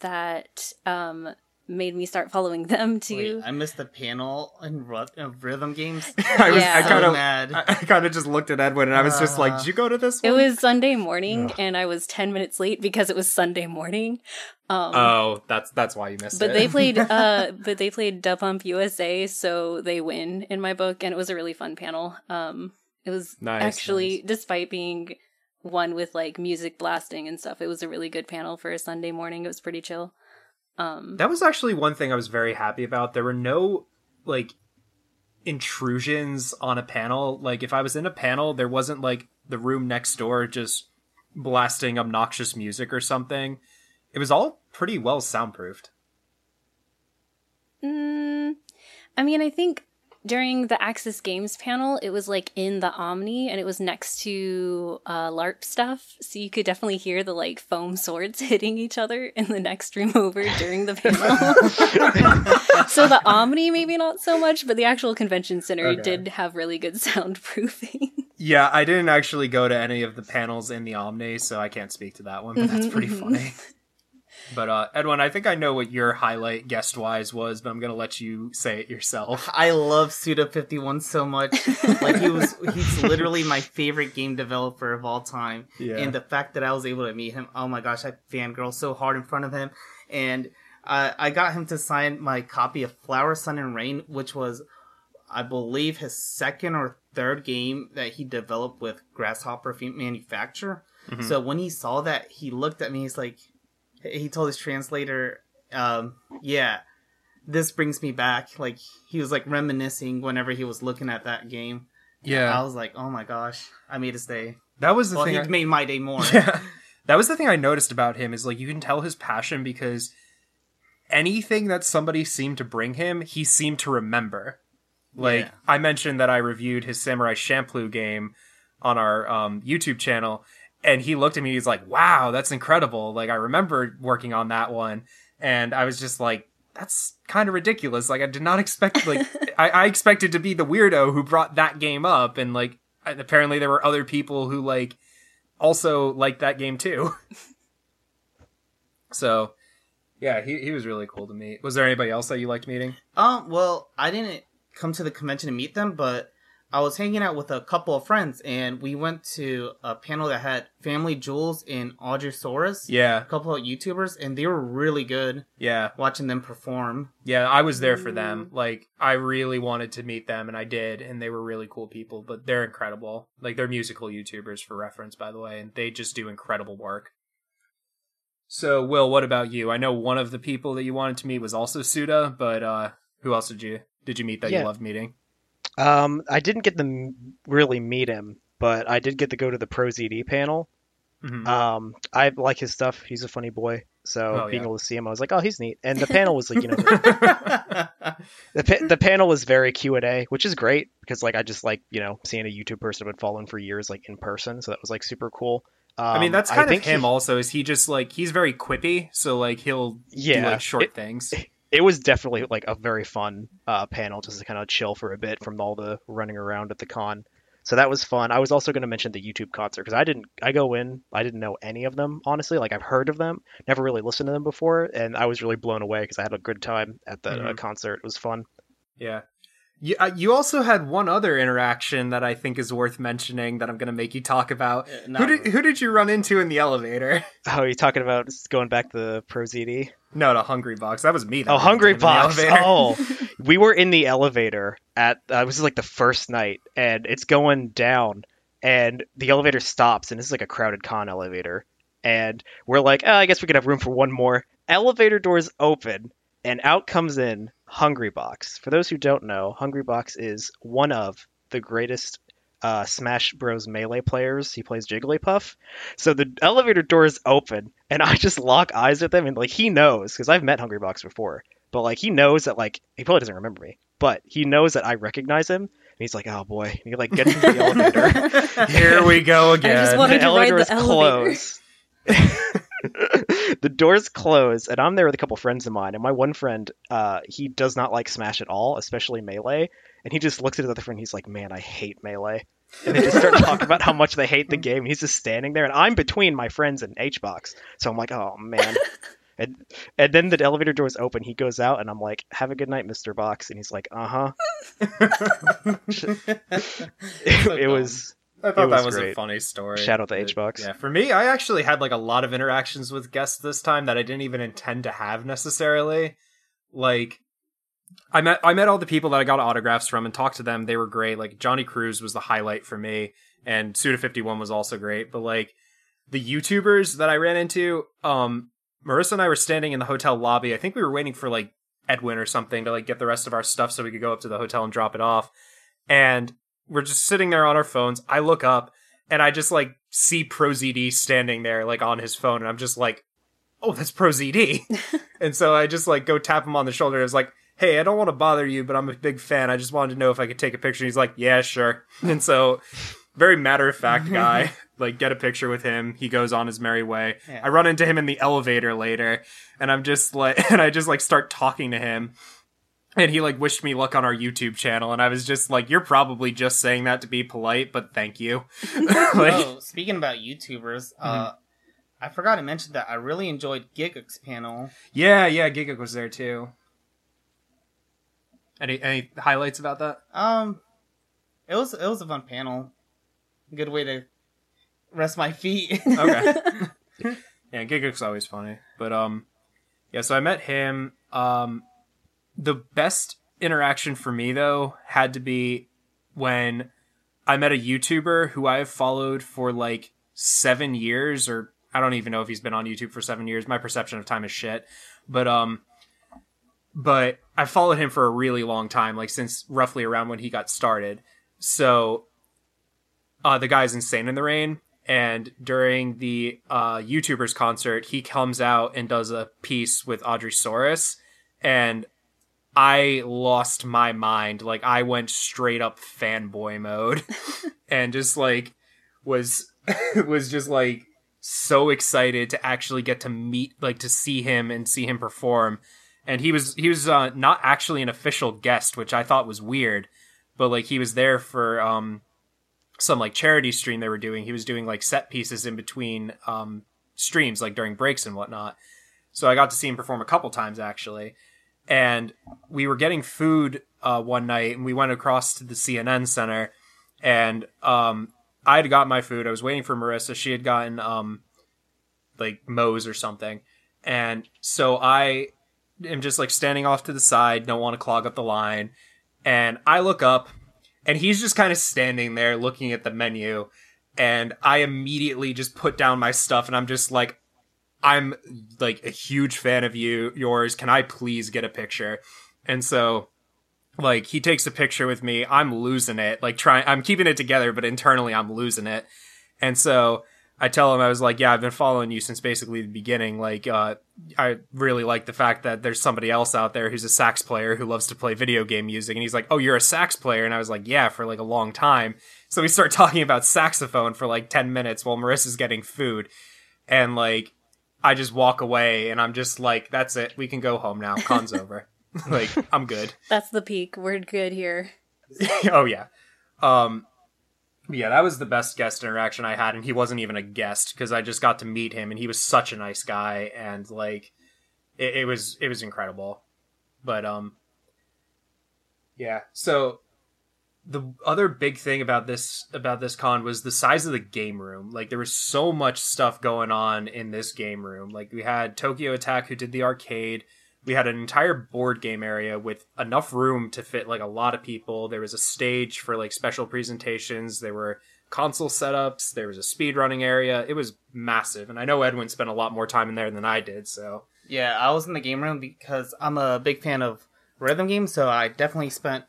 that made me start following them too. Wait, I missed the panel in rhythm games. I kind of just looked at Edwin and I was just like, "Did you go to this one?" It was Sunday morning, and I was 10 minutes late because it was Sunday morning. Oh, that's why you missed it. But they played Da Pump USA, so they win in my book, and it was a really fun panel. It was nice. Despite being one with like music blasting and stuff, it was a really good panel for a Sunday morning. It was pretty chill. That was actually one thing I was very happy about. There were no like intrusions on a panel. Like if I was in a panel, there wasn't like the room next door just blasting obnoxious music or something. It was all pretty well soundproofed. I mean, I think during the Axis Games panel, it was like in the Omni, and it was next to LARP stuff, so you could definitely hear the like foam swords hitting each other in the next room over during the panel. So the Omni maybe not so much, but the actual convention center did have really good soundproofing. Yeah, I didn't actually go to any of the panels in the Omni, so I can't speak to that one, but that's pretty funny. But Edwin, I think I know what your highlight guest-wise was, but I'm going to let you say it yourself. I love Suda51 so much. Like he's literally my favorite game developer of all time. Yeah. And the fact that I was able to meet him, oh my gosh, I fangirled so hard in front of him. And I got him to sign my copy of Flower, Sun, and Rain, which was, I believe, his second or third game that he developed with Grasshopper Manufacture. Mm-hmm. So when he saw that, he looked at me, he's like... He told his translator, yeah, this brings me back. Like, he was, like, reminiscing whenever he was looking at that game. Yeah. And I was like, oh, my gosh, I made his day. That was the thing. Well, he made my day more. Yeah. That was the thing I noticed about him is, like, you can tell his passion because anything that somebody seemed to bring him, he seemed to remember. Like, yeah. I mentioned that I reviewed his Samurai Champloo game on our YouTube channel, and he looked at me, he's like, wow, that's incredible. Like, I remember working on that one. And I was just like, that's kind of ridiculous. Like, I did not expect, like, I expected to be the weirdo who brought that game up. And, like, And apparently there were other people who like also liked that game too. So yeah, he was really cool to meet. Was there anybody else that you liked meeting? Well, I didn't come to the convention to meet them, but I was hanging out with a couple of friends, and we went to a panel that had Family Jewels and Audrey Soros. Yeah. A couple of YouTubers, and they were really good. Yeah. Watching them perform. Yeah, I was there for them. Like, I really wanted to meet them, and I did, and they were really cool people, but they're incredible. Like, they're musical YouTubers, for reference, by the way, and they just do incredible work. So, Will, what about you? I know one of the people that you wanted to meet was also Suda, but who else did you meet that you loved meeting? I didn't get to really meet him, but I did get to go to the Pro ZD panel. Mm-hmm. I like his stuff. He's a funny boy. So able to see him, I was like, oh, he's neat. And the panel was like, you know, the panel was very Q&A, which is great because like, I just like, you know, seeing a YouTube person I've been following for years, like in person. So that was like super cool. I mean, that's kind of him also, is he just like, he's very quippy. So like he'll do like short things. It was definitely like a very fun panel just to kind of chill for a bit from all the running around at the con. So that was fun. I was also going to mention the YouTube concert because I didn't know any of them, honestly. Like I've heard of them, never really listened to them before. And I was really blown away because I had a good time at the concert. It was fun. Yeah. You also had one other interaction that I think is worth mentioning that I'm going to make you talk about. Who did you run into in the elevator? Oh, you're talking about going back to the Pro ZD? No, to Hungry Box. That was me. That Hungry Box. Oh, we were in the elevator at, it was like the first night, and it's going down, and the elevator stops, and this is like a crowded con elevator. And we're like, oh, I guess we could have room for one more. Elevator doors open, and out comes in Hungry Box. For those who don't know, Hungry Box is one of the greatest Smash Bros. Melee players. He plays Jigglypuff. So the elevator door is open, and I just lock eyes with him, and like he knows, because I've met Hungry Box before, but like he knows that, like he probably doesn't remember me, but he knows that I recognize him, and he's like, oh boy, and he like gets into the elevator. Here we go again. I just wanted to ride the elevator. The doors close, and I'm there with a couple friends of mine, and my one friend, he does not like Smash at all, especially Melee, and he just looks at his other friend, he's like, man, I hate Melee. And they just start talking about how much they hate the game, and he's just standing there, and I'm between my friends and H-Box, so I'm like, oh, man. And then the elevator doors open, he goes out, and I'm like, have a good night, Mr. Box, and he's like, uh-huh. I thought that was a funny story. Shout out to H-Box. Yeah, for me, I actually had like a lot of interactions with guests this time that I didn't even intend to have necessarily. Like, I met all the people that I got autographs from and talked to them. They were great. Like, Johnny Cruz was the highlight for me, and Suda51 was also great. But like, the YouTubers that I ran into, Marissa and I were standing in the hotel lobby. I think we were waiting for like Edwin or something to like get the rest of our stuff so we could go up to the hotel and drop it off. And we're just sitting there on our phones. I look up and I just like see ProZD standing there like on his phone. And I'm just like, oh, that's ProZD. And so I just like go tap him on the shoulder. I was like, hey, I don't want to bother you, but I'm a big fan. I just wanted to know if I could take a picture. And he's like, yeah, sure. And so very matter of fact guy, like get a picture with him. He goes on his merry way. Yeah. I run into him in the elevator later and I just start talking to him. And he, like, wished me luck on our YouTube channel, and I was just like, you're probably just saying that to be polite, but thank you. Speaking about YouTubers, I forgot to mention that I really enjoyed Giguk's panel. Yeah, Giguk was there, too. Any highlights about that? It was a fun panel. Good way to rest my feet. Okay. Yeah, Giguk's always funny. But, yeah, so I met him, the best interaction for me, though, had to be when I met a YouTuber who I have followed for, like, 7 years, or I don't even know if he's been on YouTube for 7 years. My perception of time is shit. But I followed him for a really long time, like, since roughly around when he got started. So the guy's Insane in the Rain, and during the YouTubers concert, he comes out and does a piece with Audrey Soros, and I lost my mind. Like, I went straight up fanboy mode and just like was just like so excited to actually get to meet, like to see him and see him perform. And he was not actually an official guest, which I thought was weird, but like he was there for some like charity stream they were doing, he was doing like set pieces in between streams, like during breaks and whatnot. So I got to see him perform a couple times actually. And we were getting food one night, and we went across to the CNN Center, and I had got my food. I was waiting for Marissa. She had gotten like Moe's or something. And so I am just like standing off to the side, don't want to clog up the line. And I look up, and he's just kind of standing there looking at the menu. And I immediately just put down my stuff, and I'm just like, I'm like a huge fan of yours. Can I please get a picture? And so like he takes a picture with me. I'm losing it. Like I'm keeping it together, but internally I'm losing it. And so I tell him, I was like, yeah, I've been following you since basically the beginning. Like, I really like the fact that there's somebody else out there who's a sax player who loves to play video game music. And he's like, oh, you're a sax player. And I was like, yeah, for like a long time. So we start talking about saxophone for like 10 minutes while Marissa's getting food. And like, I just walk away, and I'm just like, that's it. We can go home now. Con's over. Like, I'm good. That's the peak. We're good here. Oh, yeah. Yeah, that was the best guest interaction I had, and he wasn't even a guest because I just got to meet him, and he was such a nice guy, and, like, it was incredible. But, yeah. So the other big thing about this con was the size of the game room. Like, there was so much stuff going on in this game room. Like, we had Tokyo Attack, who did the arcade. We had an entire board game area with enough room to fit, like, a lot of people. There was a stage for, like, special presentations. There were console setups. There was a speedrunning area. It was massive. And I know Edwin spent a lot more time in there than I did, so. Yeah, I was in the game room because I'm a big fan of rhythm games, so I definitely spent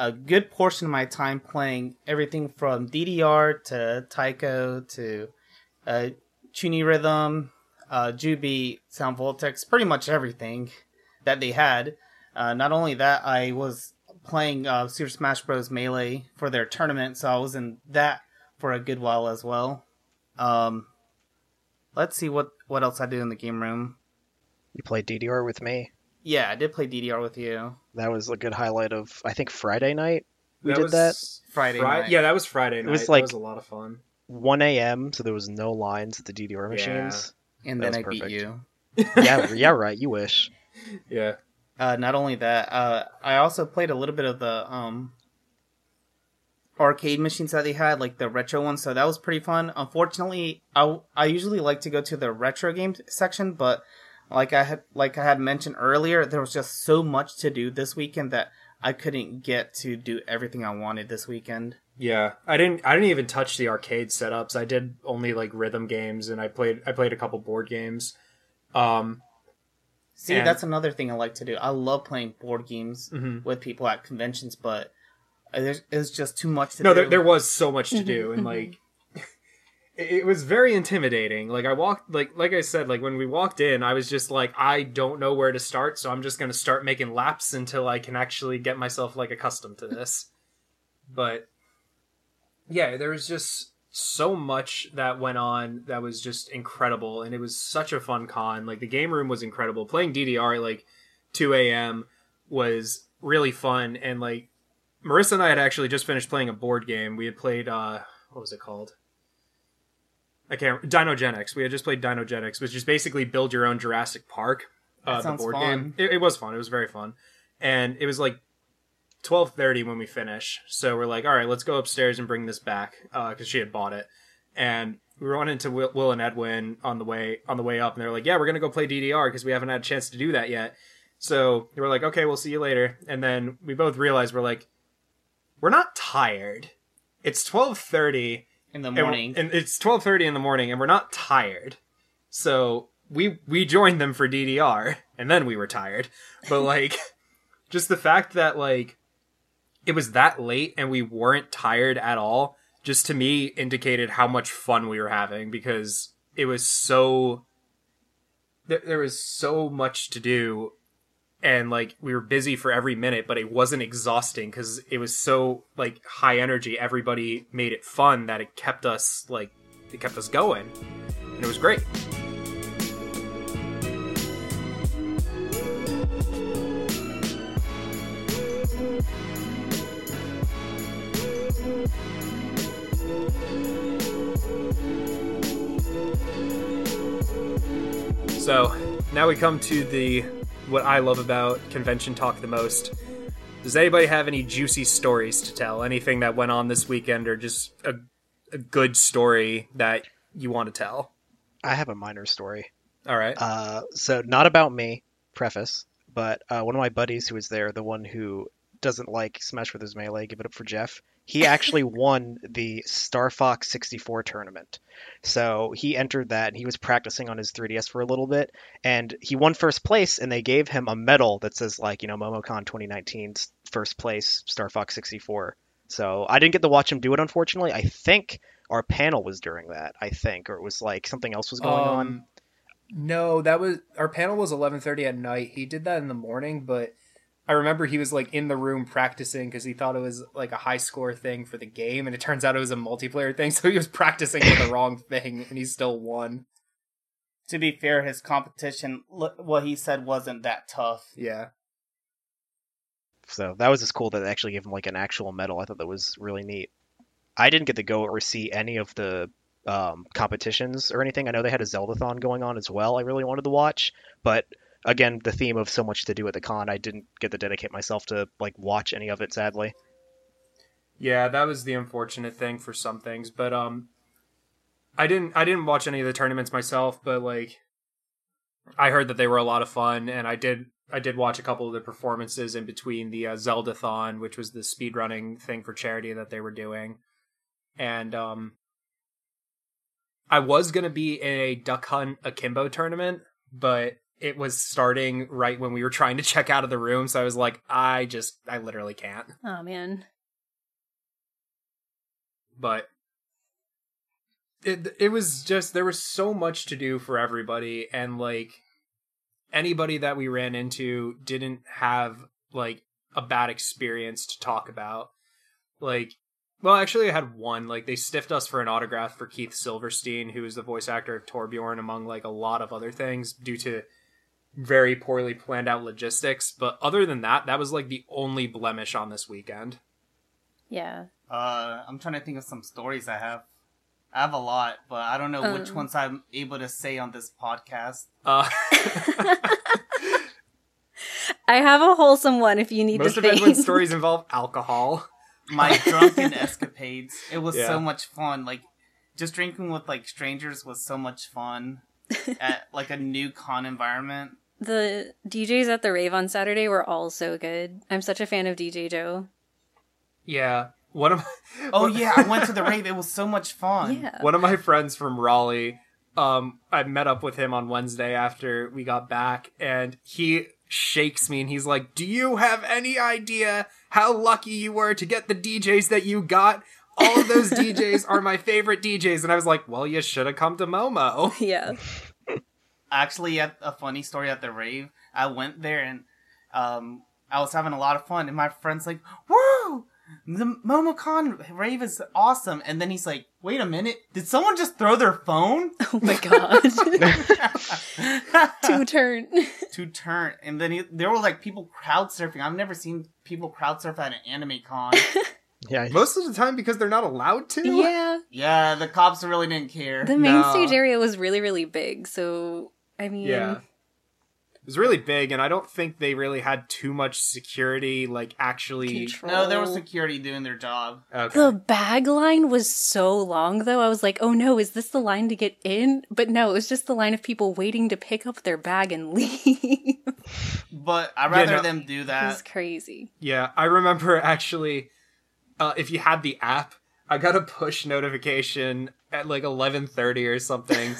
a good portion of my time playing everything from DDR to Taiko to Chuni Rhythm, Jubi, Sound Vortex, pretty much everything that they had. Not only that, I was playing Super Smash Bros. Melee for their tournament, so I was in that for a good while as well. Let's see what else I did in the game room. You played DDR with me. Yeah, I did play DDR with you. That was a good highlight of, I think, Friday night. We did that. Friday night. Yeah, that was Friday night. It was like, that was a lot of fun. 1 a.m., so there was no lines at the DDR machines. Yeah. And that then I perfect. Beat you. Yeah, right. You wish. Yeah. Not only that, I also played a little bit of the arcade machines that they had, like the retro ones, so that was pretty fun. Unfortunately, I usually like to go to the retro game section, but Like I had mentioned earlier, there was just so much to do this weekend that I couldn't get to do everything I wanted this weekend. Yeah, I didn't even touch the arcade setups. I did only like rhythm games, and I played a couple board games. See, that's another thing I like to do. I love playing board games with people at conventions, but it's just too much to do. No, there was so much to do, and like. It was very intimidating. Like I walked, like I said, like when we walked in, I was just like, I don't know where to start, so I'm just going to start making laps until I can actually get myself like accustomed to this. But yeah, there was just so much that went on that was just incredible, and it was such a fun con. Like the game room was incredible. Playing DDR at like 2 a.m. was really fun, and like Marissa and I had actually just finished playing a board game. We had played what was it called? I can't. Dinogenics. We had just played Dinogenics, which is basically build your own Jurassic Park. The board game. It was fun. It was very fun, and it was like 12:30 when we finished. So we're like, all right, let's go upstairs and bring this back because she had bought it, and we ran into Will and Edwin on the way up, and they're like, yeah, we're gonna go play DDR because we haven't had a chance to do that yet. So we're like, okay, we'll see you later, and then we both realized we're not tired. It's 12:30. In the morning. And it's 12:30 in the morning, and we're not tired. So we joined them for DDR, and then we were tired. But, like, just the fact that, like, it was that late and we weren't tired at all just, to me, indicated how much fun we were having because it was so... There was so much to do, and, like, we were busy for every minute, but it wasn't exhausting because it was so, like, high energy. Everybody made it fun that it kept us, like, it kept us going. And it was great. So now we come to the what I love about convention talk the most. Does anybody have any juicy stories to tell? Anything that went on this weekend, or just a good story that you want to tell? I have a minor story. All right. So not about me, preface, but one of my buddies who was there, the one who doesn't like Smash with his melee, give it up for Jeff. He actually won the Star Fox 64 tournament. So he entered that, and he was practicing on his 3DS for a little bit, and he won first place, and they gave him a medal that says, like, you know, MomoCon 2019 first place Star Fox 64. So I didn't get to watch him do it, unfortunately. I think our panel was during that, or it was like something else was going on. No, that was our panel was 11:30 at night. He did that in the morning, but I remember he was like in the room practicing because he thought it was like a high score thing for the game, and it turns out it was a multiplayer thing, so he was practicing for the wrong thing, and he still won. To be fair, his competition, what he said, wasn't that tough. Yeah. So that was just cool that they actually gave him like an actual medal. I thought that was really neat. I didn't get to go or see any of the competitions or anything. I know they had a Zeldathon going on as well I really wanted to watch, but again, the theme of so much to do at the con, I didn't get to dedicate myself to like watch any of it, sadly. Yeah, that was the unfortunate thing for some things, but I didn't watch any of the tournaments myself, but like I heard that they were a lot of fun, and I did watch a couple of the performances in between the Zeldathon, which was the speedrunning thing for charity that they were doing, and I was going to be in a Duck Hunt Akimbo tournament, but it was starting right when we were trying to check out of the room, so I was like, I literally can't. Oh, man. But it was just, there was so much to do for everybody, and, like, anybody that we ran into didn't have, like, a bad experience to talk about. Like, well, actually, I had one. Like, they stiffed us for an autograph for Keith Silverstein, who is the voice actor of Torbjorn, among, like, a lot of other things, due to very poorly planned out logistics. But other than that, that was, like, the only blemish on this weekend. Yeah. I'm trying to think of some stories I have. I have a lot, but I don't know which ones I'm able to say on this podcast. I have a wholesome one if you need to think. Most of Edwin's stories involve alcohol. My drunken escapades. It was so much fun. Like, just drinking with, like, strangers was so much fun at, like, a new con environment. The DJs at the rave on Saturday were all so good. I'm such a fan of DJ Joe. Yeah. I went to the rave. It was so much fun. Yeah. One of my friends from Raleigh, I met up with him on Wednesday after we got back, and he shakes me, and he's like, "Do you have any idea how lucky you were to get the DJs that you got? All of those DJs are my favorite DJs." And I was like, well, you should have come to Momo. Yeah. Actually, a funny story at the rave. I went there, and I was having a lot of fun, and my friend's like, "Woo! The MomoCon rave is awesome." And then he's like, "Wait a minute, did someone just throw their phone?" Oh my god. Two turn. And then there were like people crowd surfing. I've never seen people crowd surf at an anime con. Yeah, most of the time because they're not allowed to. Yeah, the cops really didn't care. The main stage area was really, really big, so I mean, yeah. It was really big, and I don't think they really had too much security, like, actually control. No, there was security doing their job. Okay. The bag line was so long, though. I was like, oh no, is this the line to get in? But no, it was just the line of people waiting to pick up their bag and leave. But I'd rather them do that. It's crazy. Yeah, I remember, actually, if you had the app, I got a push notification at, like, 11:30 or something.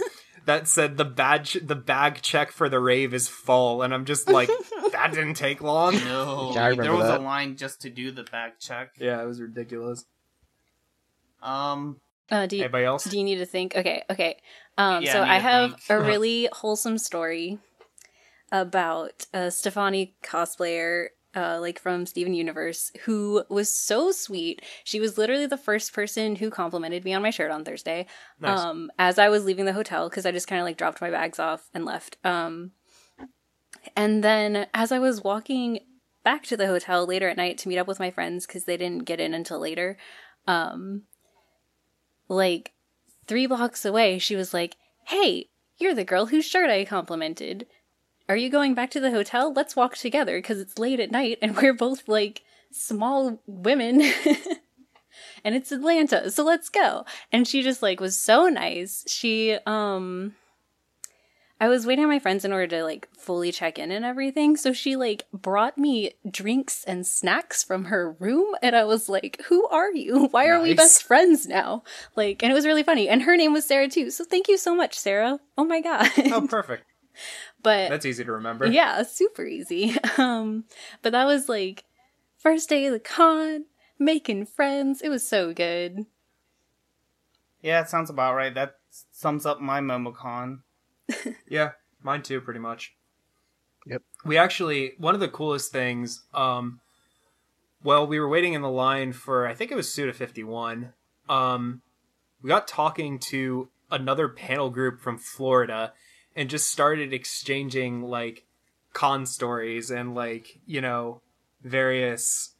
That said, the bag check for the rave is full, and I'm just like, that didn't take long. No, yeah, there was a line just to do the bag check. Yeah, it was ridiculous. Anybody else? Do you need to think? Okay. So I have a really wholesome story about a Stefani cosplayer, like from Steven Universe, who was so sweet. She was literally the first person who complimented me on my shirt on Thursday. Nice. As I was leaving the hotel, because I just kind of like dropped my bags off and left. And then as I was walking back to the hotel later at night to meet up with my friends, because they didn't get in until later, like 3 blocks away, she was like, hey, you're the girl whose shirt I complimented. Are you going back to the hotel? Let's walk together because it's late at night and we're both like small women and it's Atlanta. So let's go. And she just like was so nice. She, I was waiting on my friends in order to, like, fully check in and everything, so she, like, brought me drinks and snacks from her room, and I was like, who are you? Why are we best friends now? Like, and it was really funny, and her name was Sarah, too, so thank you so much, Sarah. Oh my god. Oh, perfect. But... that's easy to remember. Yeah, super easy. But that was, like, first day of the con, making friends, it was so good. Yeah, it sounds about right. That sums up my MomoCon. Yeah, mine too, pretty much. Yep. We actually, one of the coolest things, well, we were waiting in the line for, I think it was Suda51. We got talking to another panel group from Florida and just started exchanging, like, con stories and, like, you know, various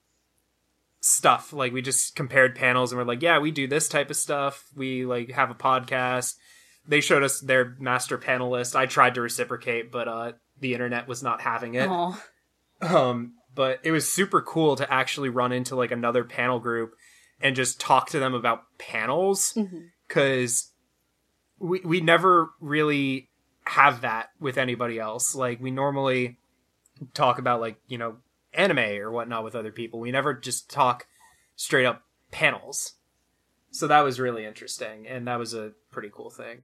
stuff. Like, we just compared panels and we're like, yeah, we do this type of stuff. We, like, have a podcast. They showed us their master panelist. I tried to reciprocate, but the internet was not having it. Aww. But it was super cool to actually run into like another panel group and just talk to them about panels, because we never really have that with anybody else. Like, we normally talk about, like, you know, anime or whatnot with other people. We never just talk straight up panels. So that was really interesting, and that was a pretty cool thing.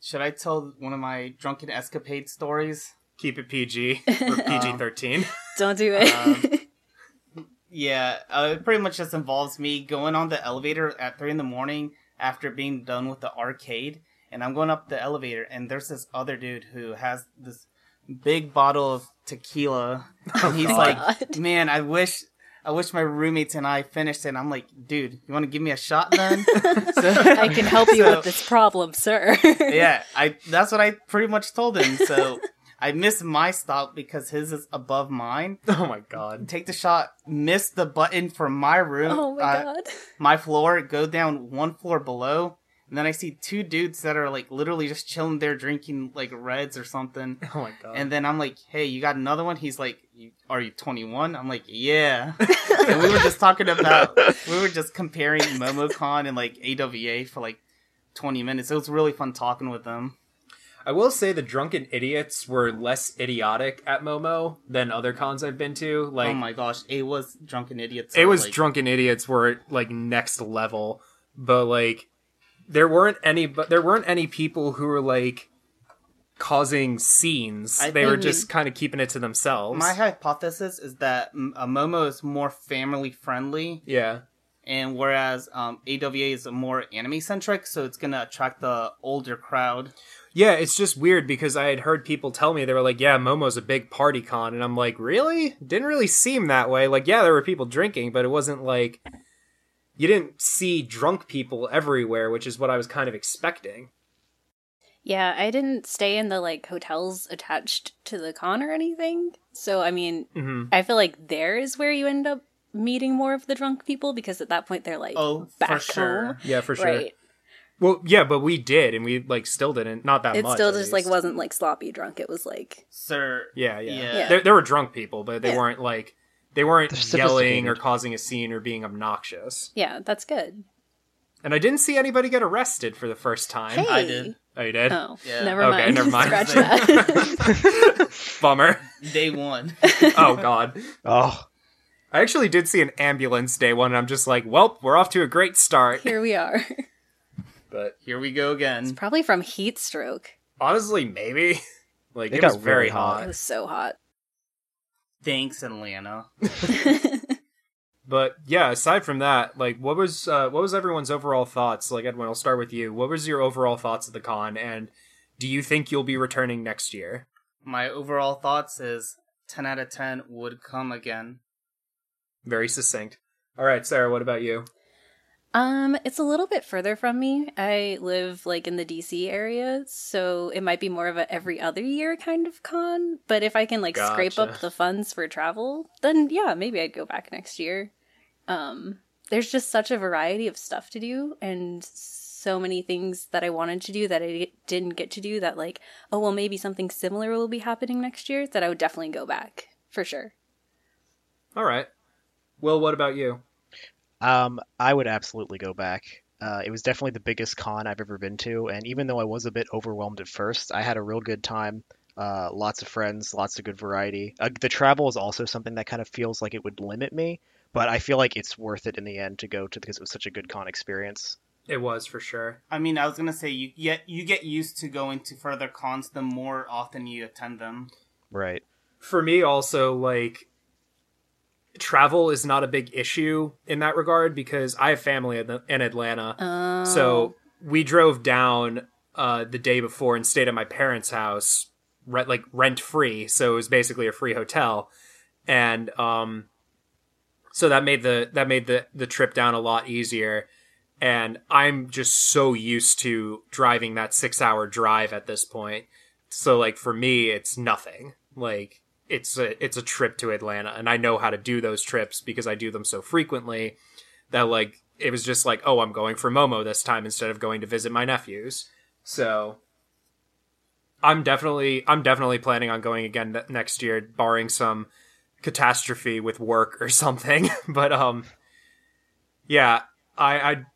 Should I tell one of my drunken escapade stories? Keep it PG, or PG-13. Don't do it. Yeah, it pretty much just involves me going on the elevator at 3 in the morning after being done with the arcade, and I'm going up the elevator, and there's this other dude who has this big bottle of tequila, and he's like, man, I wish my roommates and I finished it. And I'm like, dude, you want to give me a shot then? I can help you with this problem, sir. Yeah, that's what I pretty much told him. So I missed my stop because his is above mine. Oh, my God. Take the shot, miss the button for my room. Oh, my God. My floor, go down one floor below. And then I see 2 dudes that are, like, literally just chilling there drinking, like, Reds or something. Oh, my God. And then I'm like, hey, you got another one? He's like, are you 21? I'm like, yeah. And we were just talking about, we were just comparing MomoCon and, like, AWA for, like, 20 minutes. It was really fun talking with them. I will say the drunken idiots were less idiotic at Momo than other cons I've been to. Like, oh, my gosh. AWA's drunken idiots. AWA's drunken idiots were, like, next level. But, like... There weren't any people who were, like, causing scenes. They were just kind of keeping it to themselves. My hypothesis is that Momo is more family-friendly. Yeah. And whereas AWA is more anime-centric, so it's going to attract the older crowd. Yeah, it's just weird because I had heard people tell me, they were like, yeah, Momo's a big party con. And I'm like, really? Didn't really seem that way. Like, yeah, there were people drinking, but it wasn't like... you didn't see drunk people everywhere, which is what I was kind of expecting. Yeah, I didn't stay in the, like, hotels attached to the con or anything. So, I mean, I feel like there is where you end up meeting more of the drunk people, because at that point they're, like, back for sure. Home. Yeah, for sure. Right? Well, yeah, but we did, and we, like, still didn't. Not that it much. It still just, like, wasn't, like, sloppy drunk. It was, like... sir. Yeah. There were drunk people, but they weren't, like... they weren't yelling or causing a scene or being obnoxious. Yeah, that's good. And I didn't see anybody get arrested for the first time. Hey. I did. Oh, you did? Oh, yeah. Never mind. Scratch that. Bummer. Day one. Oh, God. Oh. I actually did see an ambulance day one, and I'm just like, well, we're off to a great start. Here we are. But here we go again. It's probably from heat stroke. Honestly, maybe. Like, it was very hot. It was so hot. Thanks, Atlanta. But yeah, aside from that, like, what was everyone's overall thoughts? Like, Edwin, I'll start with you. What was your overall thoughts of the con, and do you think you'll be returning next year? My overall thoughts is 10 out of 10 would come again. Very succinct. All right, Sarah, what about you? It's a little bit further from me. I live, like, in the DC area, so it might be more of a every other year kind of con, but if I can, like, scrape up the funds for travel, then yeah, maybe I'd go back next year. there's just such a variety of stuff to do and so many things that I wanted to do that I didn't get to do that, like, oh, well, maybe something similar will be happening next year, that I would definitely go back for sure. All right. Will, what about you? I would absolutely go back. It was definitely the biggest con I've ever been to. And even though I was a bit overwhelmed at first, I had a real good time. Lots of friends, lots of good variety. The travel is also something that kind of feels like it would limit me, but I feel like it's worth it in the end to go to because it was such a good con experience. It was, for sure. I mean, I was going to say, you get used to going to further cons the more often you attend them. Right. For me also, like, travel is not a big issue in that regard because I have family in Atlanta. Oh. So we drove down the day before and stayed at my parents' house, like rent free. So it was basically a free hotel. And so that made the trip down a lot easier. And I'm just so used to driving that 6-hour drive at this point. So like for me, it's nothing. Like it's a trip to Atlanta, and I know how to do those trips because I do them so frequently that like it was just like, oh, I'm going for Momo this time instead of going to visit my nephews. So I'm definitely planning on going again next year, barring some catastrophe with work or something. But yeah, I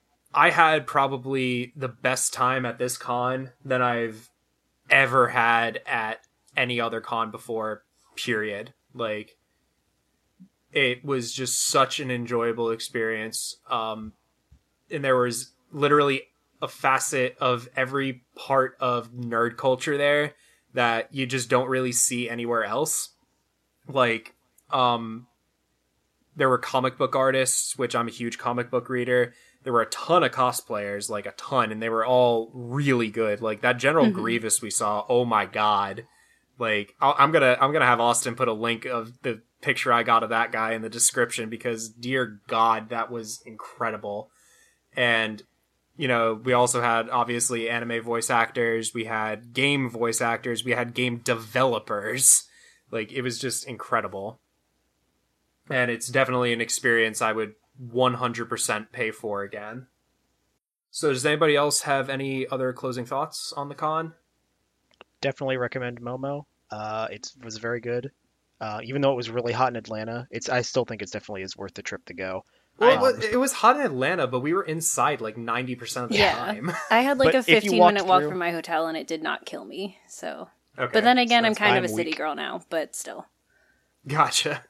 had probably the best time at this con than I've ever had at any other con before, period. Like, it was just such an enjoyable experience. And there was literally a facet of every part of nerd culture there that you just don't really see anywhere else. Like, there were comic book artists, which I'm a huge comic book reader. There were a ton of cosplayers, like a ton, and they were all really good. Like that General Grievous we saw, oh my god. Like I'm gonna have Austin put a link of the picture I got of that guy in the description because dear god, that was incredible. And you know, we also had obviously anime voice actors, we had game voice actors, we had game developers. Like it was just incredible. And it's definitely an experience I would 100% pay for again. So does anybody else have any other closing thoughts on the con? Definitely recommend Momo. It was very good. Even though it was really hot in Atlanta, I still think it's definitely is worth the trip to go. Well, it was hot in Atlanta, but we were inside like 90% of the time. I had like a 15-minute walk from my hotel and it did not kill me. So, okay. But then again, so I'm kind of a city girl now, but still. Gotcha.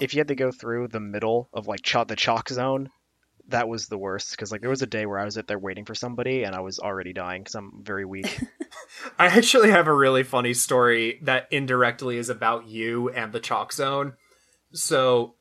If you had to go through the middle of like the chalk zone, that was the worst because like there was a day where I was out there waiting for somebody and I was already dying because I'm very weak. I actually have a really funny story that indirectly is about you and the chalk zone. So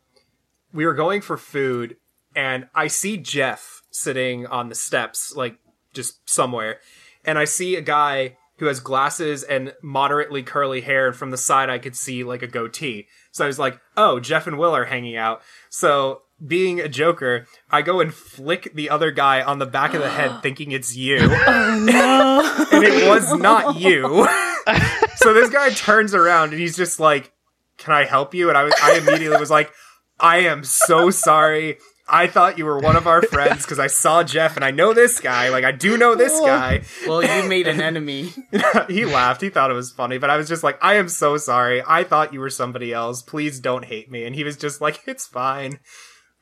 we were going for food and I see Jeff sitting on the steps, like just somewhere, and I see a guy who has glasses and moderately curly hair, and from the side I could see like a goatee. So I was like, oh, Jeff and Will are hanging out. So being a joker, I go and flick the other guy on the back of the head thinking it's you. Oh, no. And it was not you. So this guy turns around and he's just like, can I help you? And I immediately was like, I am so sorry. I thought you were one of our friends because I saw Jeff and I know this guy. Like, I do know this guy. Well, you made an enemy. He laughed. He thought it was funny. But I was just like, I am so sorry. I thought you were somebody else. Please don't hate me. And he was just like, it's fine.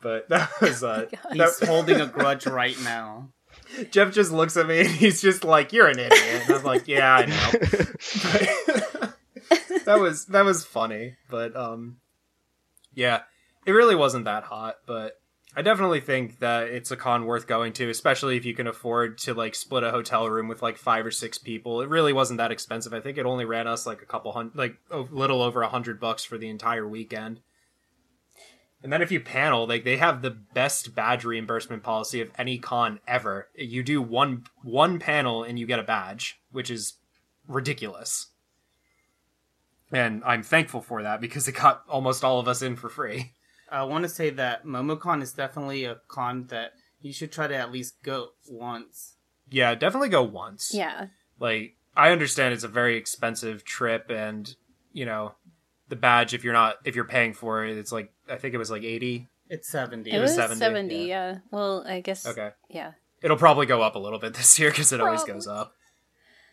But that was... He's holding a grudge right now. Jeff just looks at me and he's just like, you're an idiot. And I'm like, yeah, I know. But that was funny. But, yeah, it really wasn't that hot, but... I definitely think that it's a con worth going to, especially if you can afford to, like, split a hotel room with, like, 5 or 6 people. It really wasn't that expensive. I think it only ran us, like, a little over $100 for the entire weekend. And then if you panel, like, they have the best badge reimbursement policy of any con ever. You do one panel and you get a badge, which is ridiculous. And I'm thankful for that because it got almost all of us in for free. I want to say that MomoCon is definitely a con that you should try to at least go once. Yeah, definitely go once. Yeah. Like, I understand it's a very expensive trip and, you know, the badge, if you're paying for it, it's like, I think it was like 80 It's 70. It was 70, yeah. Well, I guess... Okay. Yeah. It'll probably go up a little bit this year because it always goes up.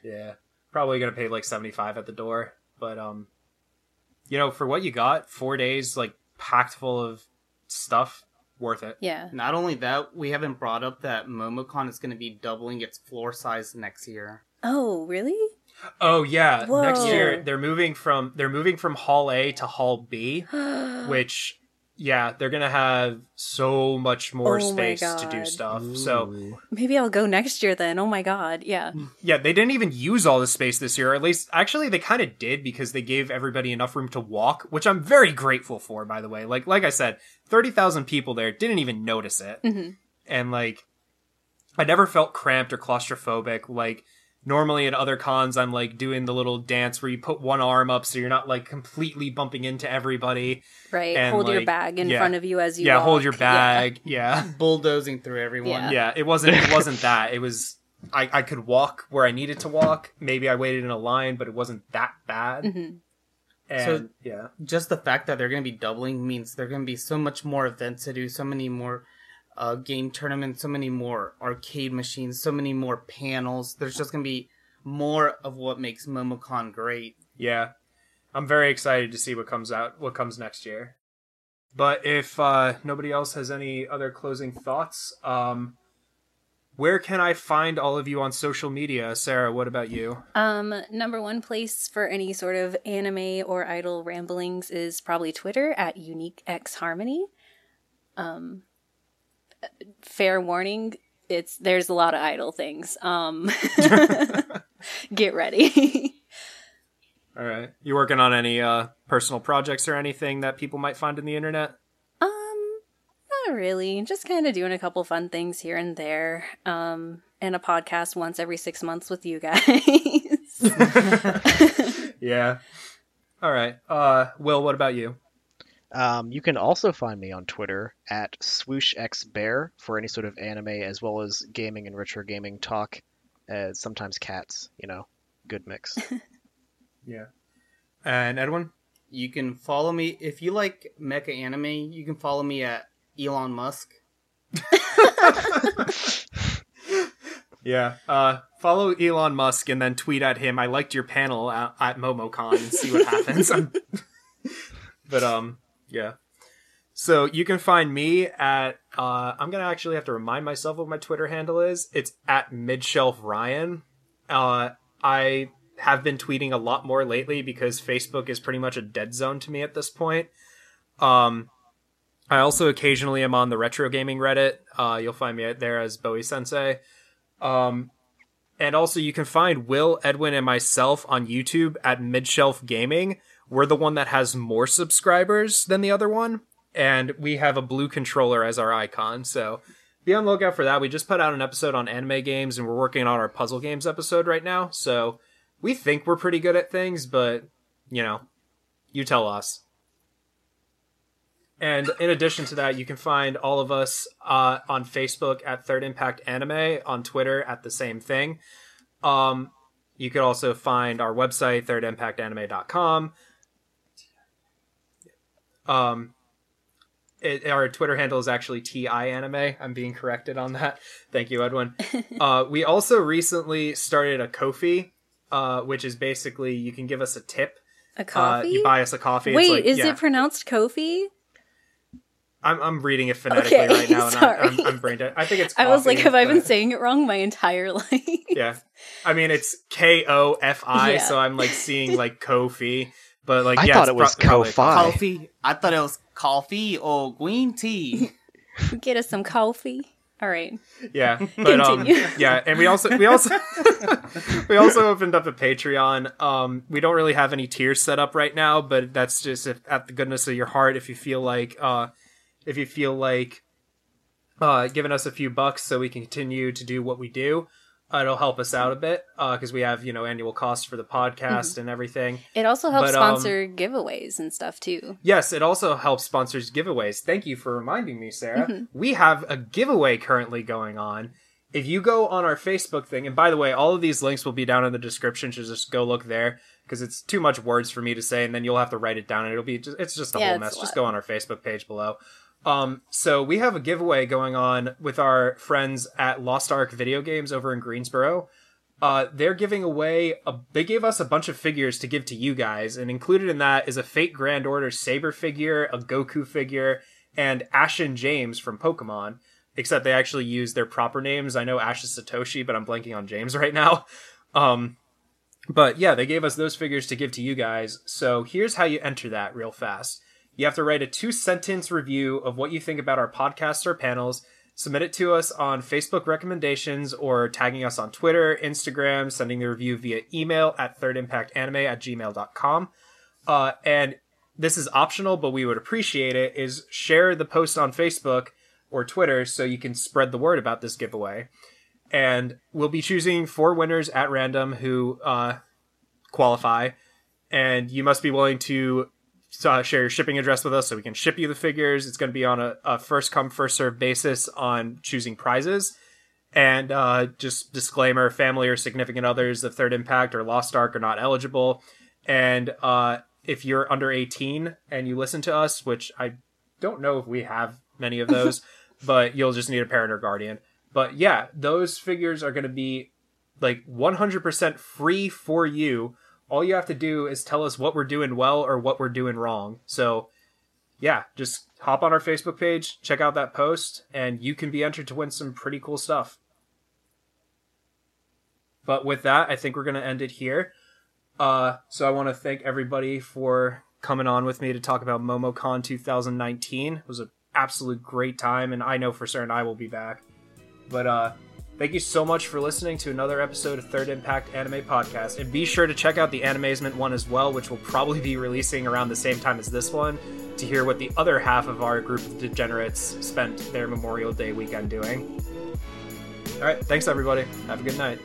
Yeah. Probably going to pay like 75 at the door. But, you know, for what you got, 4 days, like, packed full of stuff, worth it. Yeah. Not only that, we haven't brought up that MomoCon is going to be doubling its floor size next year. Oh, really? Oh yeah. Whoa. Next year they're moving from Hall A to Hall B, which yeah, they're gonna have so much more space to do stuff. Ooh. So maybe I'll go next year then. Oh my god, yeah. Yeah, they didn't even use all the space this year, or at least actually they kind of did because they gave everybody enough room to walk, which I'm very grateful for, by the way. Like I said, 30,000 people there, didn't even notice it. Mm-hmm. And like I never felt cramped or claustrophobic. Like normally at other cons, I'm like doing the little dance where you put one arm up so you're not like completely bumping into everybody. Right. And hold your bag in front of you as you walk. Hold your bag. Yeah. Bulldozing through everyone. Yeah. It wasn't that. It was I could walk where I needed to walk. Maybe I waited in a line, but it wasn't that bad. Mm-hmm. And so yeah, just the fact that they're going to be doubling means there're going to be so much more events to do, so many more game tournaments, so many more arcade machines, so many more panels. There's just going to be more of what makes MomoCon great. Yeah. I'm very excited to see what comes next year. But if nobody else has any other closing thoughts, where can I find all of you on social media? Sarah, what about you? Number one place for any sort of anime or idle ramblings is probably Twitter at UniqueXHarmony. Fair warning, there's a lot of idle things. Get ready. All right. You working on any personal projects or anything that people might find in the internet? Not really. Just kind of doing a couple fun things here and there. And a podcast once every 6 months with you guys. Yeah. All right. Will, what about you? You can also find me on Twitter at swooshxbear for any sort of anime as well as gaming and retro gaming talk. Sometimes cats, you know, good mix. Yeah. And Edwin? You can follow me. If you like mecha anime, you can follow me at Elon Musk. Yeah. Follow Elon Musk and then tweet at him. I liked your panel at MomoCon and see what happens. But, yeah. So you can find me at, I'm going to actually have to remind myself what my Twitter handle is. It's at MidShelf Ryan. I have been tweeting a lot more lately because Facebook is pretty much a dead zone to me at this point. I also occasionally am on the retro gaming Reddit. You'll find me there as Bowie Sensei. And also you can find Will, Edwin, and myself on YouTube at MidShelf Gaming. We're the one that has more subscribers than the other one, and we have a blue controller as our icon, so be on the lookout for that. We just put out an episode on anime games, and we're working on our puzzle games episode right now, so we think we're pretty good at things, but, you know, you tell us. And in addition to that, you can find all of us on Facebook at Third Impact Anime, on Twitter at the same thing. You could also find our website, thirdimpactanime.com. Our Twitter handle is actually TIAnime. I'm being corrected on that. Thank you, Edwin. We also recently started a Ko-fi, which is basically you can give us a tip. A coffee? You buy us a coffee. Wait, is it pronounced Ko-fi? I'm reading it phonetically right now, and I'm brain dead. I think it's coffee. I was like, have I been saying it wrong my entire life? Yeah. I mean, it's K-O-F-I, so I'm like seeing like Ko-fi. But like, I thought it was coffee. I thought it was coffee or green tea. Get us some coffee. All right. Yeah. But, yeah. And we also we also opened up a Patreon. We don't really have any tiers set up right now, but that's just at the goodness of your heart. If you feel like, giving us a few bucks so we can continue to do what we do. It'll help us out a bit because we have, you know, annual costs for the podcast and everything. It also helps sponsor giveaways and stuff, too. Yes, it also helps sponsors giveaways. Thank you for reminding me, Sarah. Mm-hmm. We have a giveaway currently going on. If you go on our Facebook thing, and by the way, all of these links will be down in the description. So just go look there because it's too much words for me to say. And then you'll have to write it down. And it's just a whole mess. Just go on our Facebook page below. So we have a giveaway going on with our friends at Lost Ark Video Games over in Greensboro. They're giving away they gave us a bunch of figures to give to you guys, and included in that is a Fate Grand Order Saber figure, a Goku figure, and Ash and James from Pokemon, except they actually use their proper names. I know Ash is Satoshi, but I'm blanking on James right now. But yeah, they gave us those figures to give to you guys. So here's how you enter that real fast. You have to write a 2-sentence review of what you think about our podcasts or panels, submit it to us on Facebook recommendations or tagging us on Twitter, Instagram, sending the review via email at thirdimpactanime@gmail.com. And this is optional, but we would appreciate it, is share the post on Facebook or Twitter so you can spread the word about this giveaway. And we'll be choosing 4 winners at random who qualify. And you must be willing to share your shipping address with us so we can ship you the figures. It's going to be on a first-come, first-served basis on choosing prizes. And just disclaimer, family or significant others of Third Impact or Lost Ark are not eligible. And if you're under 18 and you listen to us, which I don't know if we have many of those, but you'll just need a parent or guardian. But yeah, those figures are going to be like 100% free for you. All you have to do is tell us what we're doing well or what we're doing wrong. So yeah, just hop on our Facebook page, check out that post, and you can be entered to win some pretty cool stuff. But with that, I think we're going to end it here. So I want to thank everybody for coming on with me to talk about MomoCon 2019. It was an absolute great time, and I know for certain I will be back. But thank you so much for listening to another episode of Third Impact Anime Podcast. And be sure to check out the Animazement one as well, which will probably be releasing around the same time as this one, to hear what the other half of our group of degenerates spent their Memorial Day weekend doing. All right, thanks everybody. Have a good night.